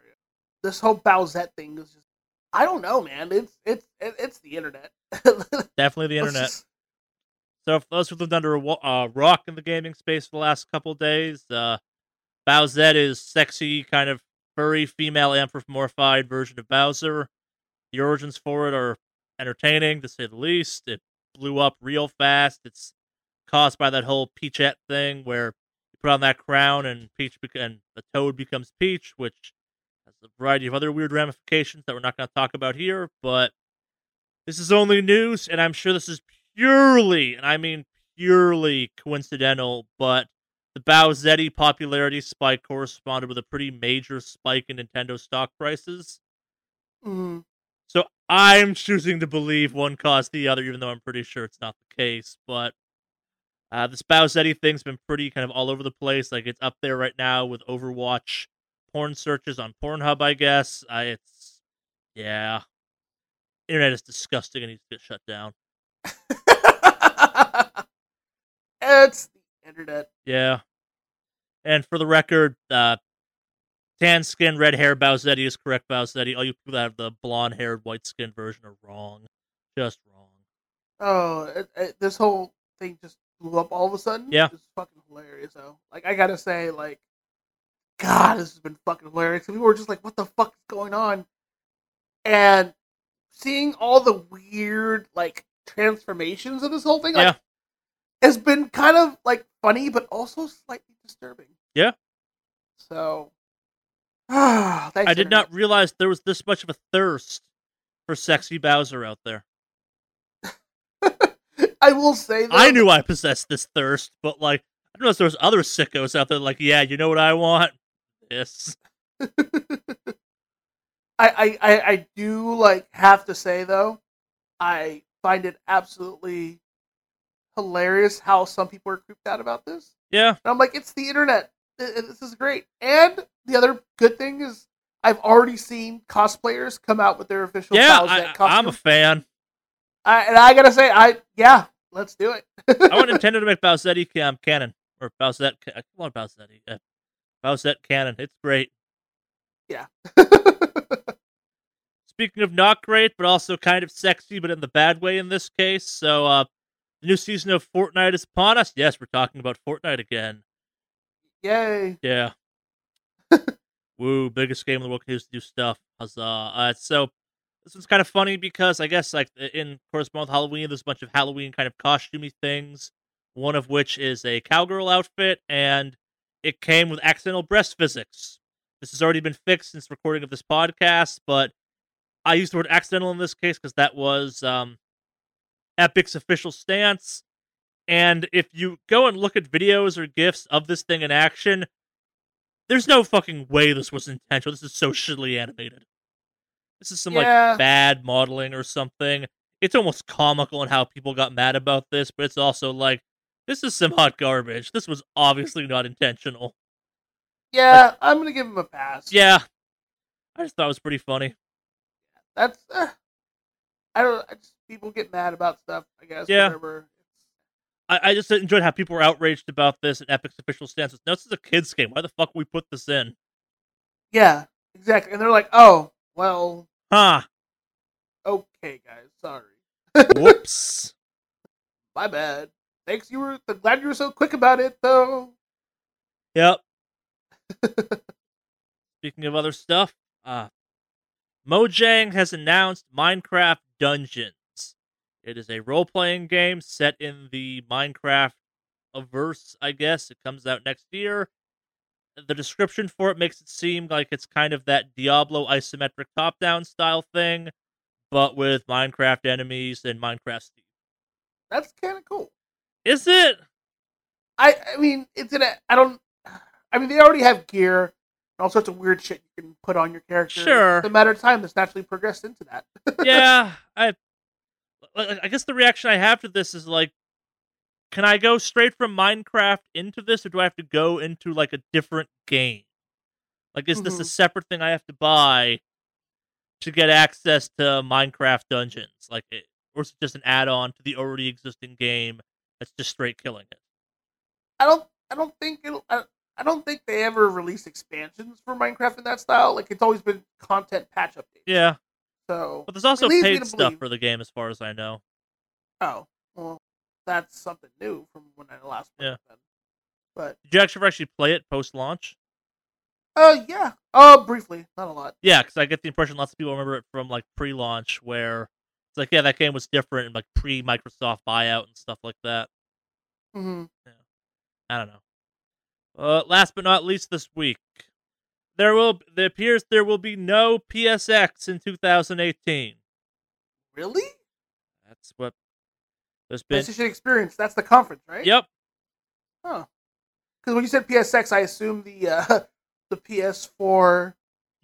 This whole Bowsette thing is just—I don't know, man. It's it's it's the internet. Definitely the internet. So for those who've lived under a uh, rock in the gaming space for the last couple of days, uh, Bowsette is sexy, kind of furry, female anthropomorphized version of Bowser. The origins for it are entertaining, to say the least. It blew up real fast. It's caused by that whole Peachette thing where you put on that crown and Peach be- and the Toad becomes Peach, which has a variety of other weird ramifications that we're not going to talk about here. But this is only news, and I'm sure this is purely, and I mean purely, coincidental, but the Bowsette popularity spike corresponded with a pretty major spike in Nintendo stock prices. Mm. So I'm choosing to believe one caused the other, even though I'm pretty sure it's not the case. But uh, this Bowsette thing's been pretty kind of all over the place. Like, it's up there right now with Overwatch porn searches on Pornhub, I guess. Uh, it's, yeah. Internet is disgusting and needs to get shut down. It's the internet. Yeah. And for the record, uh, tan skin, red hair Bowsette is correct Bowsette. All you people that have the blonde haired, white skinned version are wrong. Just wrong. Oh, it, it, this whole thing just blew up all of a sudden? Yeah. It's fucking hilarious, though. Like, I gotta say, like, God, this has been fucking hilarious. People were just like, what the fuck is going on? And seeing all the weird, like, transformations of this whole thing, like, yeah, has been kind of like funny, but also slightly disturbing. Yeah. So, ah, I did not realize there was this much of a thirst for sexy Bowser out there. I will say that I knew I possessed this thirst, but like, I don't know if there was other sickos out there. Like, yeah, you know what I want? Yes. I, I, I do like have to say though, I find it absolutely hilarious how some people are creeped out about this. Yeah. And I'm like, it's the internet. It, it, this is great. And the other good thing is I've already seen cosplayers come out with their official yeah, Bowsette costume. I'm a fan. I, and I gotta say, I yeah, let's do it. I want Nintendo to make Bowsette um, canon. Or Bowsette. I want Bowsette. Uh, Bowsette canon. It's great. Yeah. Speaking of not great, but also kind of sexy, but in the bad way in this case. So, uh, the new season of Fortnite is upon us. Yes, we're talking about Fortnite again. Yay. Yeah. Woo, biggest game in the world continues to do stuff. Huzzah. Uh, so, this one's kind of funny because I guess, like, in correspondence with Halloween, there's a bunch of Halloween kind of costumey things, one of which is a cowgirl outfit, and it came with accidental breast physics. This has already been fixed since recording of this podcast, but I used the word accidental in this case because that was um, Epic's official stance. And if you go and look at videos or GIFs of this thing in action, there's no fucking way this was intentional. This is socially animated. This is some yeah. like bad modeling or something. It's almost comical in how people got mad about this, but it's also like, this is some hot garbage. This was obviously not intentional. Yeah, like, I'm going to give him a pass. Yeah. I just thought it was pretty funny. That's, uh, I don't I just, people get mad about stuff, I guess. Yeah. Whatever. I, I just enjoyed how people were outraged about this and Epic's official stance was, no, this is a kid's game. Why the fuck we put this in? Yeah, exactly. And they're like, oh, well. Huh. Okay, guys. Sorry. Whoops. My bad. Thanks. You were, I'm glad you were so quick about it, though. Yep. Speaking of other stuff, uh, Mojang has announced Minecraft Dungeons. It is a role-playing game set in the Minecraft averse, I guess. It comes out next year. The description for it makes it seem like it's kind of that Diablo isometric top-down style thing, but with Minecraft enemies and Minecraft Steam. That's kind of cool. Is it? I I mean, it's in a... I don't... I mean, they already have gear and all sorts of weird shit you can put on your character. Sure. It's a matter of time that's naturally progressed into that. Yeah, I... I guess the reaction I have to this is like, can I go straight from Minecraft into this, or do I have to go into like a different game? Like, is mm-hmm. this a separate thing I have to buy to get access to Minecraft Dungeons? Like, it, or is it just an add-on to the already existing game that's just straight killing it? I don't, I don't think it'll. I, I don't think they ever released expansions for Minecraft in that style. Like, it's always been content patch updates. Yeah. So, but there's also paid stuff believe. for the game, as far as I know. Oh, well, that's something new from when I last played it. Yeah. But did you actually actually play it post-launch? Uh, yeah. Oh, uh, briefly, not a lot. Yeah, because I get the impression lots of people remember it from like pre-launch, where it's like, yeah, that game was different, and like pre-Microsoft buyout and stuff like that. Mm-hmm. Yeah. I don't know. Uh, last but not least, this week. There will. It appears there will be no P S X in two thousand eighteen. Really? That's what there's been. PlayStation Experience. That's the conference, right? Yep. Huh. Because when you said P S X, I assumed the uh, the P S four.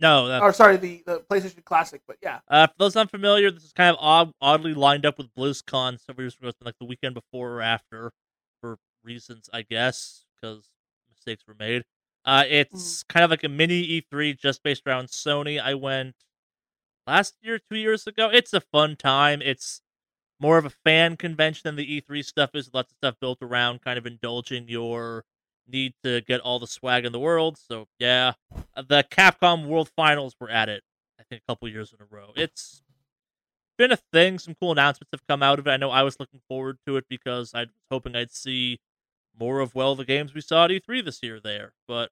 No. That's... Or sorry, the, the PlayStation Classic. But yeah. Uh, for those unfamiliar, this is kind of odd, oddly lined up with BlizzCon. So we were supposed to like the weekend before or after, for reasons I guess, because mistakes were made. Uh, it's kind of like a mini E three just based around Sony. I went last year, two years ago. It's a fun time. It's more of a fan convention than the E three stuff is. Lots of stuff built around kind of indulging your need to get all the swag in the world. So, yeah. The Capcom World Finals were at it, I think, a couple years in a row. It's been a thing. Some cool announcements have come out of it. I know I was looking forward to it because I was hoping I'd see more of, well, the games we saw at E three this year there, but...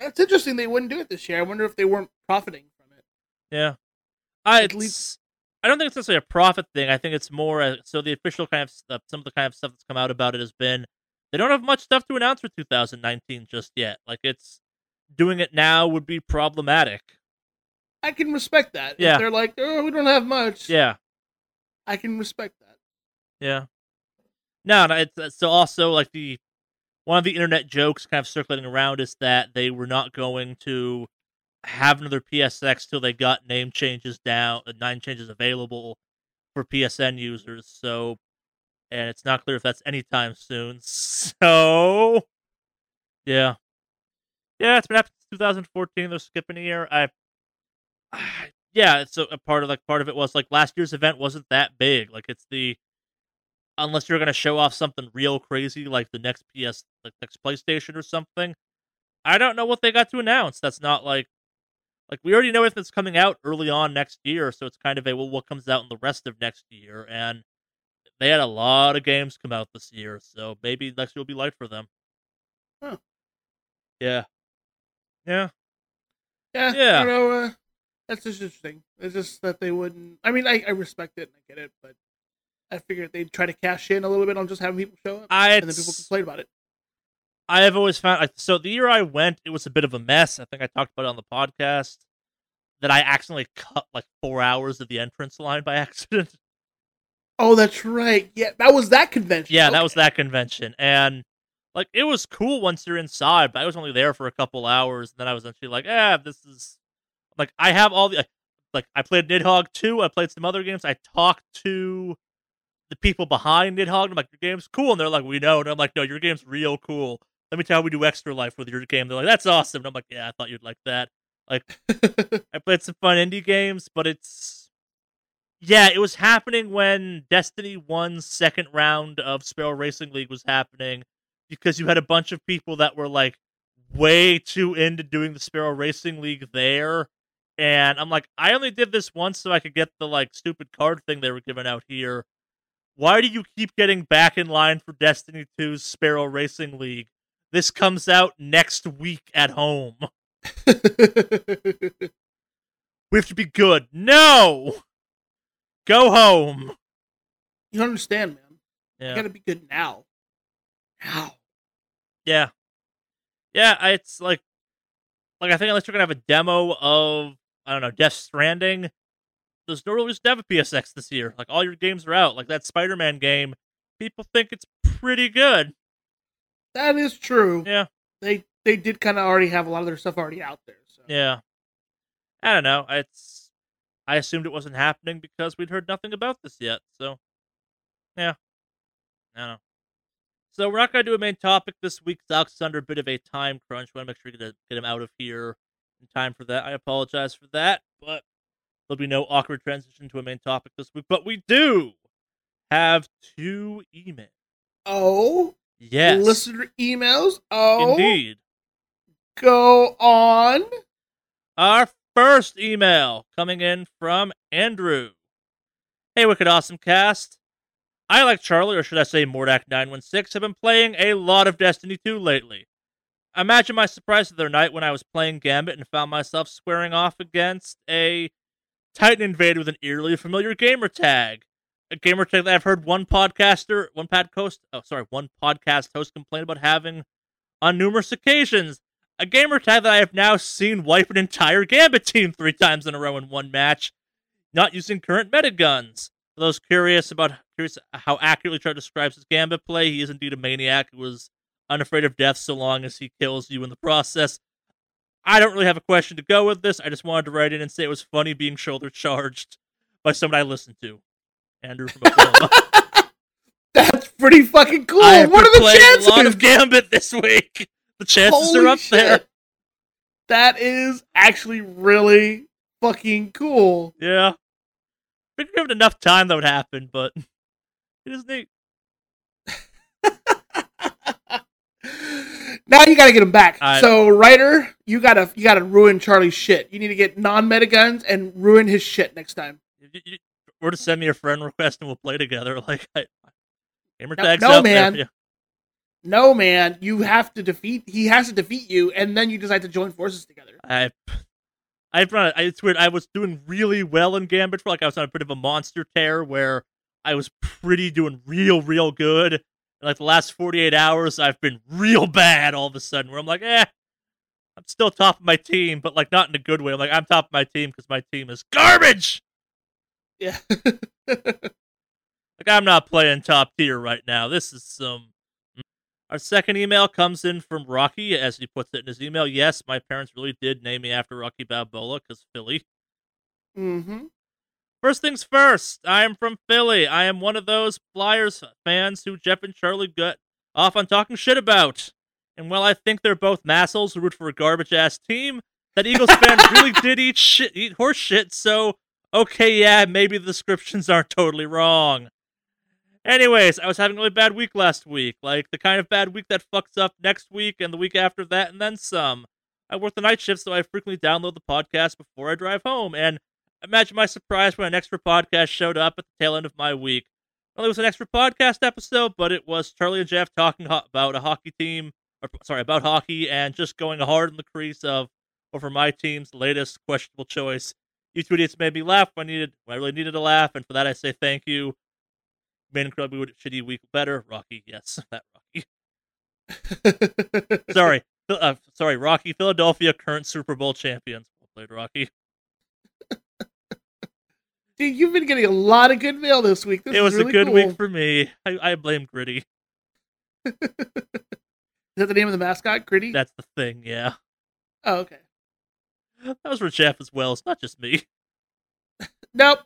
It's interesting they wouldn't do it this year. I wonder if they weren't profiting from it. Yeah. I, at least... I don't think it's necessarily a profit thing. I think it's more... Uh, so the official kind of stuff, some of the kind of stuff that's come out about it has been, they don't have much stuff to announce for two thousand nineteen just yet. Like, it's... Doing it now would be problematic. I can respect that. Yeah. If they're like, oh, we don't have much. Yeah. I can respect that. Yeah. No, no, it's so also like the one of the internet jokes kind of circulating around is that they were not going to have another P S X till they got name changes down, nine changes available for P S N users. So, and it's not clear if that's anytime soon. So, yeah, yeah, it's been after twenty fourteen. They're skipping a year. I, I yeah. So a part of like part of it was like last year's event wasn't that big. Like it's the Unless you're going to show off something real crazy like the next P S, like next PlayStation or something. I don't know what they got to announce. That's not like... Like, we already know if it's coming out early on next year, so it's kind of a, well, what comes out in the rest of next year, and they had a lot of games come out this year, so maybe next year will be light for them. Huh. Yeah. Yeah. Yeah. Yeah. You know, uh, that's just interesting. It's just that they wouldn't... I mean, I, I respect it, and I get it, but I figured they'd try to cash in a little bit on just having people show up, I, and then people complain about it. I have always found... So the year I went, it was a bit of a mess. I think I talked about it on the podcast, that I accidentally cut like four hours of the entrance line by accident. Oh, that's right. Yeah, that was that convention. Yeah, okay. that was that convention. And like, it was cool once you're inside, but I was only there for a couple hours, and then I was actually like, eh, this is... Like, I have all the... Like, I played Nidhogg two, I played some other games, I talked to the people behind Nidhogg, and I'm like, your game's cool, and they're like, we know, and I'm like, no, your game's real cool. Let me tell you how we do Extra Life with your game. They're like, that's awesome, and I'm like, yeah, I thought you'd like that. Like, I played some fun indie games, but it's... Yeah, it was happening when Destiny one's second round of Sparrow Racing League was happening, because you had a bunch of people that were, like, way too into doing the Sparrow Racing League there, and I'm like, I only did this once so I could get the, like, stupid card thing they were giving out here. Why do you keep getting back in line for Destiny two's Sparrow Racing League? This comes out next week at home. We have to be good. No! Go home. You don't understand, man. Yeah. You gotta be good now. Now. Yeah. Yeah, it's like, like I think unless you're gonna have a demo of, I don't know, Death Stranding, there's no real reason to have a P S X this year. Like, all your games are out. Like, that Spider-Man game, people think it's pretty good. That is true. Yeah. They they did kind of already have a lot of their stuff already out there. So. Yeah. I don't know. It's I assumed it wasn't happening because we'd heard nothing about this yet. So, yeah. I don't know. So we're not going to do a main topic this week. Zach's under a bit of a time crunch. We want to make sure we get, get him out of here in time for that. I apologize for that, but there'll be no awkward transition to a main topic this week. But we do have two emails. Oh? Yes. Listener emails? Oh? Indeed. Go on. Our first email coming in from Andrew. Hey, Wicked Awesome Cast. I, like Charlie, or should I say Mordak nine one six, have been playing a lot of Destiny two lately. Imagine my surprise the other night when I was playing Gambit and found myself squaring off against a Titan Invader with an eerily familiar gamer tag. A gamer tag that I've heard one podcaster, one pad host, oh sorry, one podcast host complain about having on numerous occasions. A gamer tag that I have now seen wipe an entire Gambit team three times in a row in one match, not using current meta guns. For those curious about curious how accurately Char describes his Gambit play, he is indeed a maniac who is unafraid of death so long as he kills you in the process. I don't really have a question to go with this. I just wanted to write in and say it was funny being shoulder charged by someone I listened to. Andrew from Oklahoma. That's pretty fucking cool. What are the chances? A lot of Gambit this week. The chances Holy are up shit. There. That is actually really fucking cool. Yeah. If you have enough time, that would happen, but it is neat. Now you gotta get him back. I so, know. Ryder, you gotta you gotta ruin Charlie's shit. You need to get non-meta guns and ruin his shit next time. You, you, or to send me a friend request and we'll play together. Like, I, gamer tags no, no up man. There. Yeah. No, man. You have to defeat. He has to defeat you, and then you decide to join forces together. I. I've run. It's weird. I was doing really well in Gambit. For like I was on a bit of a monster tear where I was pretty doing real, real good. And like the last forty-eight hours, I've been real bad. All of a sudden, where I'm like, eh, I'm still top of my team, but like not in a good way. I'm like, I'm top of my team because my team is garbage. Yeah. Like I'm not playing top tier right now. This is some. Our second email comes in from Rocky, as he puts it in his email. Yes, my parents really did name me after Rocky Balboa, because Philly. Mm-hmm. First things first, I am from Philly. I am one of those Flyers fans who Jeff and Charlie got off on talking shit about. And while I think they're both massholes who root for a garbage-ass team, that Eagles fan really did eat shit, eat horse shit, so, okay, yeah, maybe the descriptions aren't totally wrong. Anyways, I was having a really bad week last week. Like, the kind of bad week that fucks up next week and the week after that and then some. I work the night shift, so I frequently download the podcast before I drive home. And imagine my surprise when an extra podcast showed up at the tail end of my week. Well, it was an extra podcast episode, but it was Charlie and Jeff talking ho- about a hockey team. Or, sorry, about hockey and just going hard in the crease of over my team's latest questionable choice. You two idiots made me laugh when I, needed, when I really needed a laugh, and for that I say thank you. Made incredibly shitty week better. Rocky, yes, that Rocky. sorry, uh, sorry, Rocky. Philadelphia current Super Bowl champions. Well played, Rocky. Dude, you've been getting a lot of good mail this week. This it was really a good cool. week for me. I, I blame Gritty. Is that the name of the mascot, Gritty? That's the thing. Yeah. Oh, okay. That was for Jeff as well. It's not just me. Nope.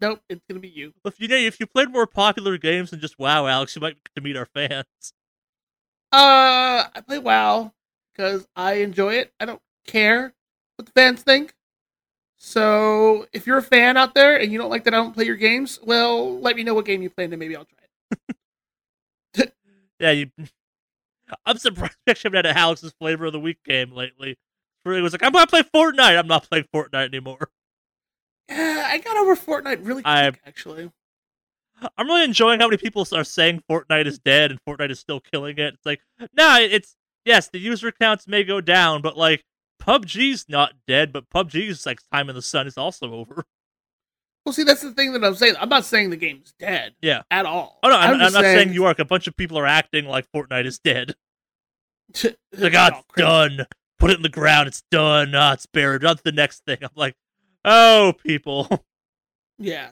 Nope, it's gonna be you. If you if you played more popular games than just WoW, Alex, you might get to meet our fans. Uh, I play WoW because I enjoy it. I don't care what the fans think. So if you're a fan out there and you don't like that I don't play your games, well, let me know what game you play and then maybe I'll try it. Yeah, you. I'm surprised we actually haven't had Alex's flavor of the week game lately. Really was like, I'm gonna play Fortnite. I'm not playing Fortnite anymore. Yeah, I got over Fortnite really quick, I, actually. I'm really enjoying how many people are saying Fortnite is dead and Fortnite is still killing it. It's like, nah, it's, yes, the user counts may go down, but, like, P U B G's not dead, but P U B G's, like, time in the sun is also over. Well, see, that's the thing that I'm saying. I'm not saying the game's dead. Yeah. At all. Oh, no, I'm, I'm, I'm not saying, saying you are. A bunch of people are acting like Fortnite is dead. Like, ah, it's done. Put it in the ground. It's done. Ah, it's buried. That's the next thing. I'm like, oh, people. Yeah.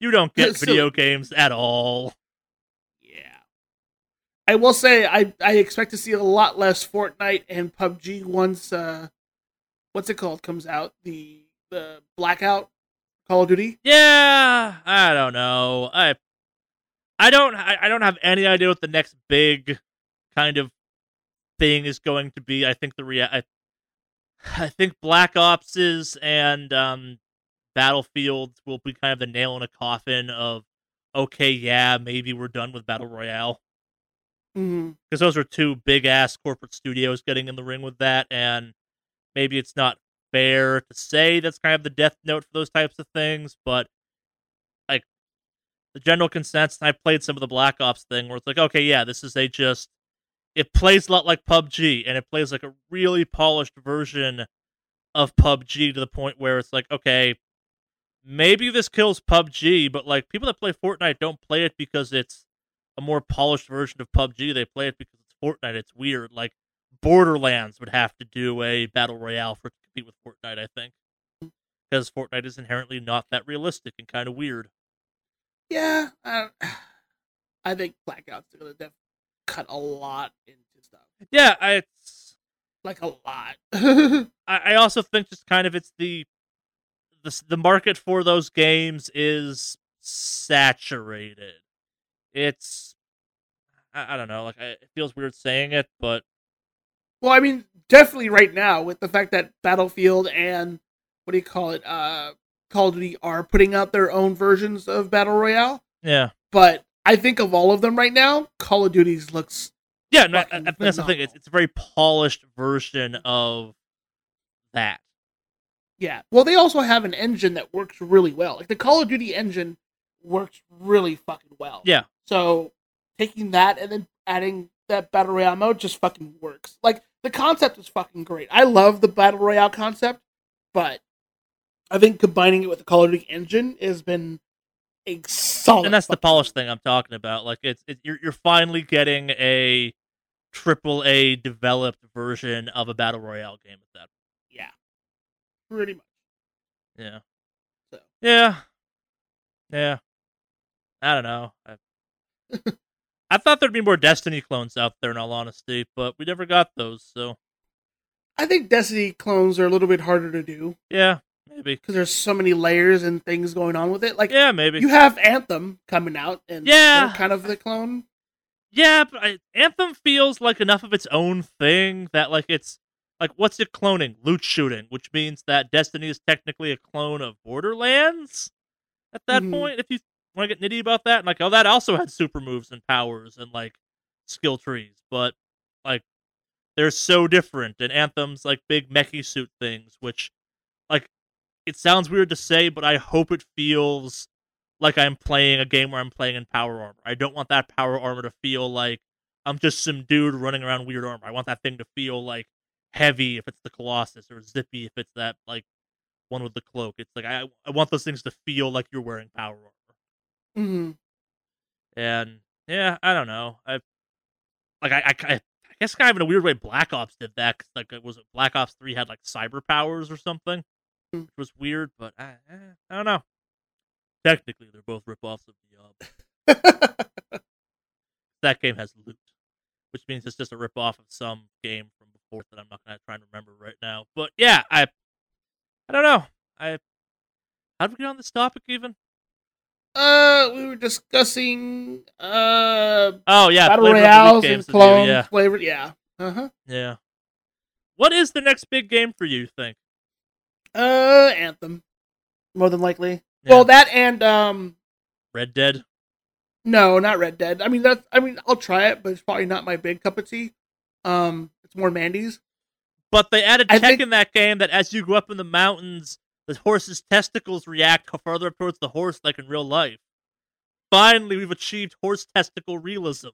You don't get so, video games at all. Yeah. I will say, I, I expect to see a lot less Fortnite and P U B G once, uh, what's it called, comes out? The, the Blackout? Call of Duty? Yeah, I don't know. I, I don't. I, I don't have any idea what the next big kind of thing is going to be. I think the rea- I, I think Black Ops's and um, Battlefield will be kind of the nail in a coffin of, okay, yeah, maybe we're done with Battle Royale, because mm-hmm. those are two big ass corporate studios getting in the ring with that, and maybe it's not fair to say that's kind of the death note for those types of things, but like the general consensus, I played some of the Black Ops thing where it's like, okay, yeah, this is a just, it plays a lot like P U B G, and it plays like a really polished version of P U B G to the point where it's like, okay, maybe this kills P U B G, but like people that play Fortnite don't play it because it's a more polished version of P U B G. They play it because it's Fortnite. It's weird. Like Borderlands would have to do a battle royale for compete with Fortnite, I think, because Fortnite is inherently not that realistic and kind of weird. Yeah, I, I think Blackout's gonna def- cut a lot into stuff. Yeah, I, it's like a lot. I, I also think just kind of it's the, the the market for those games is saturated. It's I, I don't know, like I, it feels weird saying it, but. Well, I mean, definitely right now with the fact that Battlefield and what do you call it, uh, Call of Duty are putting out their own versions of Battle Royale. Yeah, but I think of all of them right now, Call of Duty's looks. Yeah, no, I think phenomenal. That's the thing. It's, it's a very polished version of that. Yeah. Well, they also have an engine that works really well. Like the Call of Duty engine works really fucking well. Yeah. So taking that and then adding that Battle Royale mode just fucking works. Like. The concept is fucking great. I love the Battle Royale concept, but I think combining it with the Call of Duty engine has been a solid... And that's the polished thing I'm talking about. Like, it's it, you're, you're finally getting a triple A developed version of a Battle Royale game at that point. Yeah. Pretty much. Yeah. So. Yeah. Yeah. I don't know. I... I thought there'd be more Destiny clones out there, in all honesty, but we never got those, so... I think Destiny clones are a little bit harder to do. Yeah, maybe. Because there's so many layers and things going on with it. Like, yeah, maybe. You have Anthem coming out, and yeah. kind of the clone. Yeah, but I, Anthem feels like enough of its own thing that, like, it's... Like, what's it cloning? Loot shooting, which means that Destiny is technically a clone of Borderlands? At that mm-hmm. point, if you... Want to get nitty about that? And like, oh, that also had super moves and powers and like skill trees, but like they're so different. And Anthem's like big mechy suit things, which like it sounds weird to say, but I hope it feels like I'm playing a game where I'm playing in power armor. I don't want that power armor to feel like I'm just some dude running around weird armor. I want that thing to feel like heavy if it's the Colossus, or zippy if it's that like one with the cloak. It's like I I want those things to feel like you're wearing power armor. Mm-hmm. And yeah, I don't know. I like I, I, I guess kind of in a weird way, Black Ops did that. Cause, like it was Black Ops three had like cyber powers or something, mm-hmm. which was weird. But I, I don't know. Technically, they're both ripoffs of Diablo. That game has loot, which means it's just a ripoff of some game from before that I'm not gonna try and remember right now. But yeah, I, I don't know. I, how did we get on this topic even? Uh, we were discussing uh. Oh yeah, battle royales and clones, yeah. flavor. Yeah. Uh huh. Yeah. What is the next big game for you? Think. Uh, Anthem, more than likely. Yeah. Well, that and um. Red Dead. No, not Red Dead. I mean that's. I mean, I'll try it, but it's probably not my big cup of tea. Um, it's more Mandy's. But they added I tech think... in that game that as you go up in the mountains. The horse's testicles react farther up towards the horse like in real life. Finally, we've achieved horse testicle realism.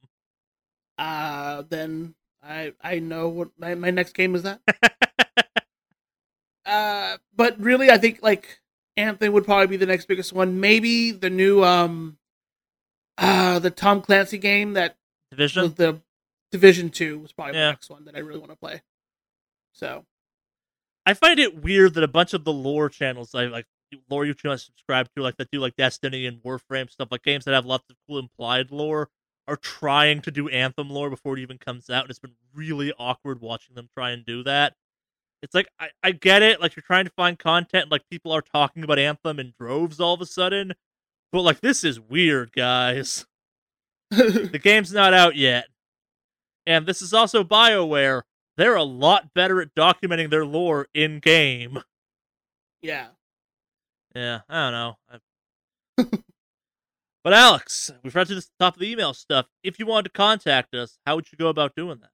Uh, then I I know what my, my next game is that. uh, but really, I think like Anthem would probably be the next biggest one. Maybe the new um, uh, the Tom Clancy game that Division was the Division two was probably yeah. the next one that I really want to play. So, I find it weird that a bunch of the lore channels I like lore you channels subscribe to, like that do like Destiny and Warframe stuff, like games that have lots of cool implied lore, are trying to do Anthem lore before it even comes out, and it's been really awkward watching them try and do that. It's like, I, I get it, like, you're trying to find content, like, people are talking about Anthem in droves all of a sudden, but, like, this is weird, guys. The game's not out yet. And this is also BioWare. They're a lot better at documenting their lore in-game. Yeah. Yeah, I don't know. But Alex, we've read to the top of the email stuff. If you wanted to contact us, how would you go about doing that?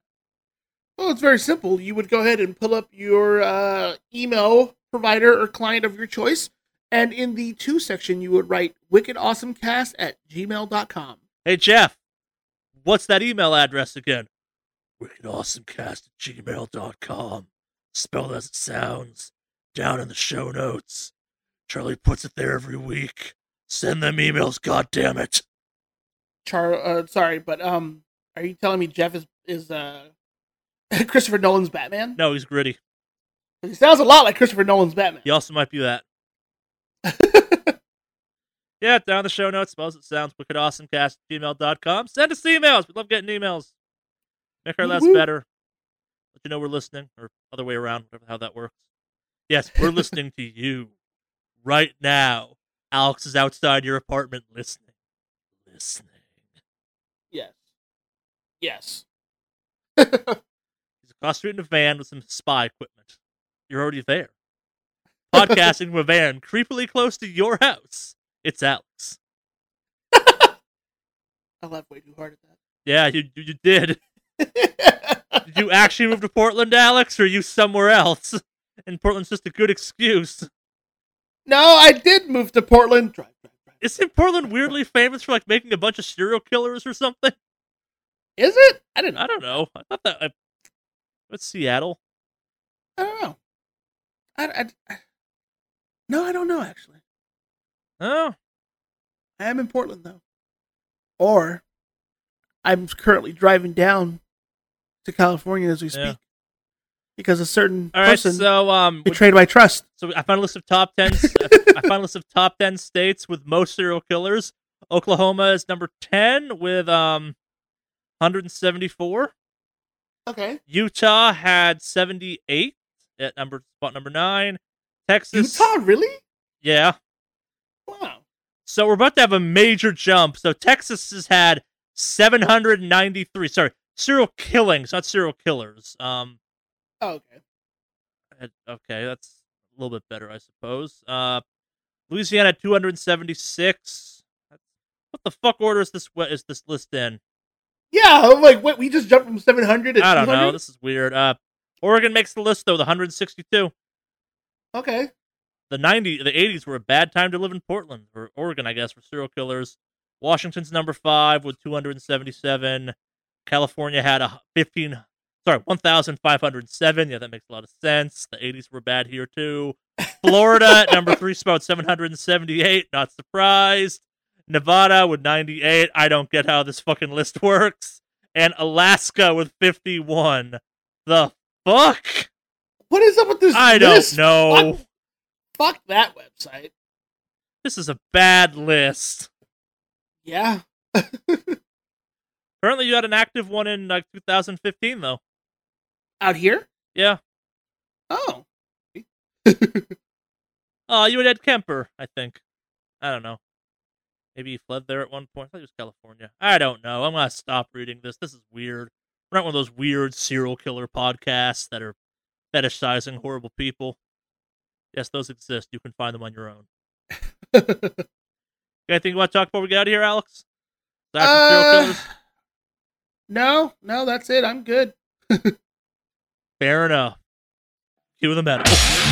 Well, it's very simple. You would go ahead and pull up your uh, email provider or client of your choice, and in the to section, you would write wicked awesome cast at gmail dot com. Hey, Jeff, what's that email address again? wicked awesome cast at gmail dot com. Spelled as it sounds. Down in the show notes. Charlie puts it there every week. Send them emails, goddammit. Char, uh, sorry, but um, are you telling me Jeff is is uh Christopher Nolan's Batman? No, he's Gritty. He sounds a lot like Christopher Nolan's Batman. He also might be that. Yeah, down the show notes. Suppose it sounds wicked awesome cast at gmail dot com. Send us emails. We love getting emails. Make our lives better. Let you know we're listening, or other way around, whatever how that works. Yes, we're listening to you right now. Alex is outside your apartment listening. Listening. Yes. Yes. He's across the street in a van with some spy equipment. You're already there. Podcasting from a van creepily close to your house. It's Alex. I laughed way too hard at that. Yeah, you you did. Did you actually move to Portland, Alex, or are you somewhere else? And Portland's just a good excuse. No, I did move to Portland. Drive, drive, drive. Isn't Portland weirdly famous for like making a bunch of serial killers or something? Is it? I don't. I don't know. I thought that. I... What's Seattle? I don't know. I, I, I. No, I don't know actually. Oh, I am in Portland though, or I'm currently driving down to California as we speak. Yeah. Because a certain All right, person so, um, betrayed my trust. So I found a list of top ten. I found a list of top ten states with most serial killers. Oklahoma is number ten with um, one hundred seventy-four. Okay. Utah had seventy-eight at number spot number nine. Texas. Utah, really? Yeah. Wow. So we're about to have a major jump. So Texas has had seven hundred ninety-three. Sorry, serial killings, not serial killers. Um. Oh, okay. Okay, that's a little bit better, I suppose. Uh, Louisiana, two hundred seventy-six. What the fuck order is this? What is this list in? Yeah, I'm like, what? We just jumped from seven hundred. I don't two hundred? know. This is weird. Uh, Oregon makes the list though. The hundred sixty-two. Okay. The ninety, the eighties were a bad time to live in Portland or Oregon, I guess, for serial killers. Washington's number five with two hundred seventy-seven. California had a fifteen. Sorry, one thousand five hundred seven. Yeah, that makes a lot of sense. The eighties were bad here, too. Florida, number three spot, seven hundred seventy-eight. Not surprised. Nevada with ninety-eight. I don't get how this fucking list works. And Alaska with fifty-one. The fuck? What is up with this I list? I don't know. Fuck, fuck that website. This is a bad list. Yeah. Apparently, you had an active one in like two thousand fifteen, though. Out here? Yeah. Oh. Oh, you had Ed Kemper, I think. I don't know. Maybe he fled there at one point. I thought he was California. I don't know. I'm going to stop reading this. This is weird. We're not one of those weird serial killer podcasts that are fetishizing horrible people. Yes, those exist. You can find them on your own. Anything you want to talk about before we get out of here, Alex? Aside from uh... serial killers? No, no, that's it. I'm good. Fair enough. Cue the metal.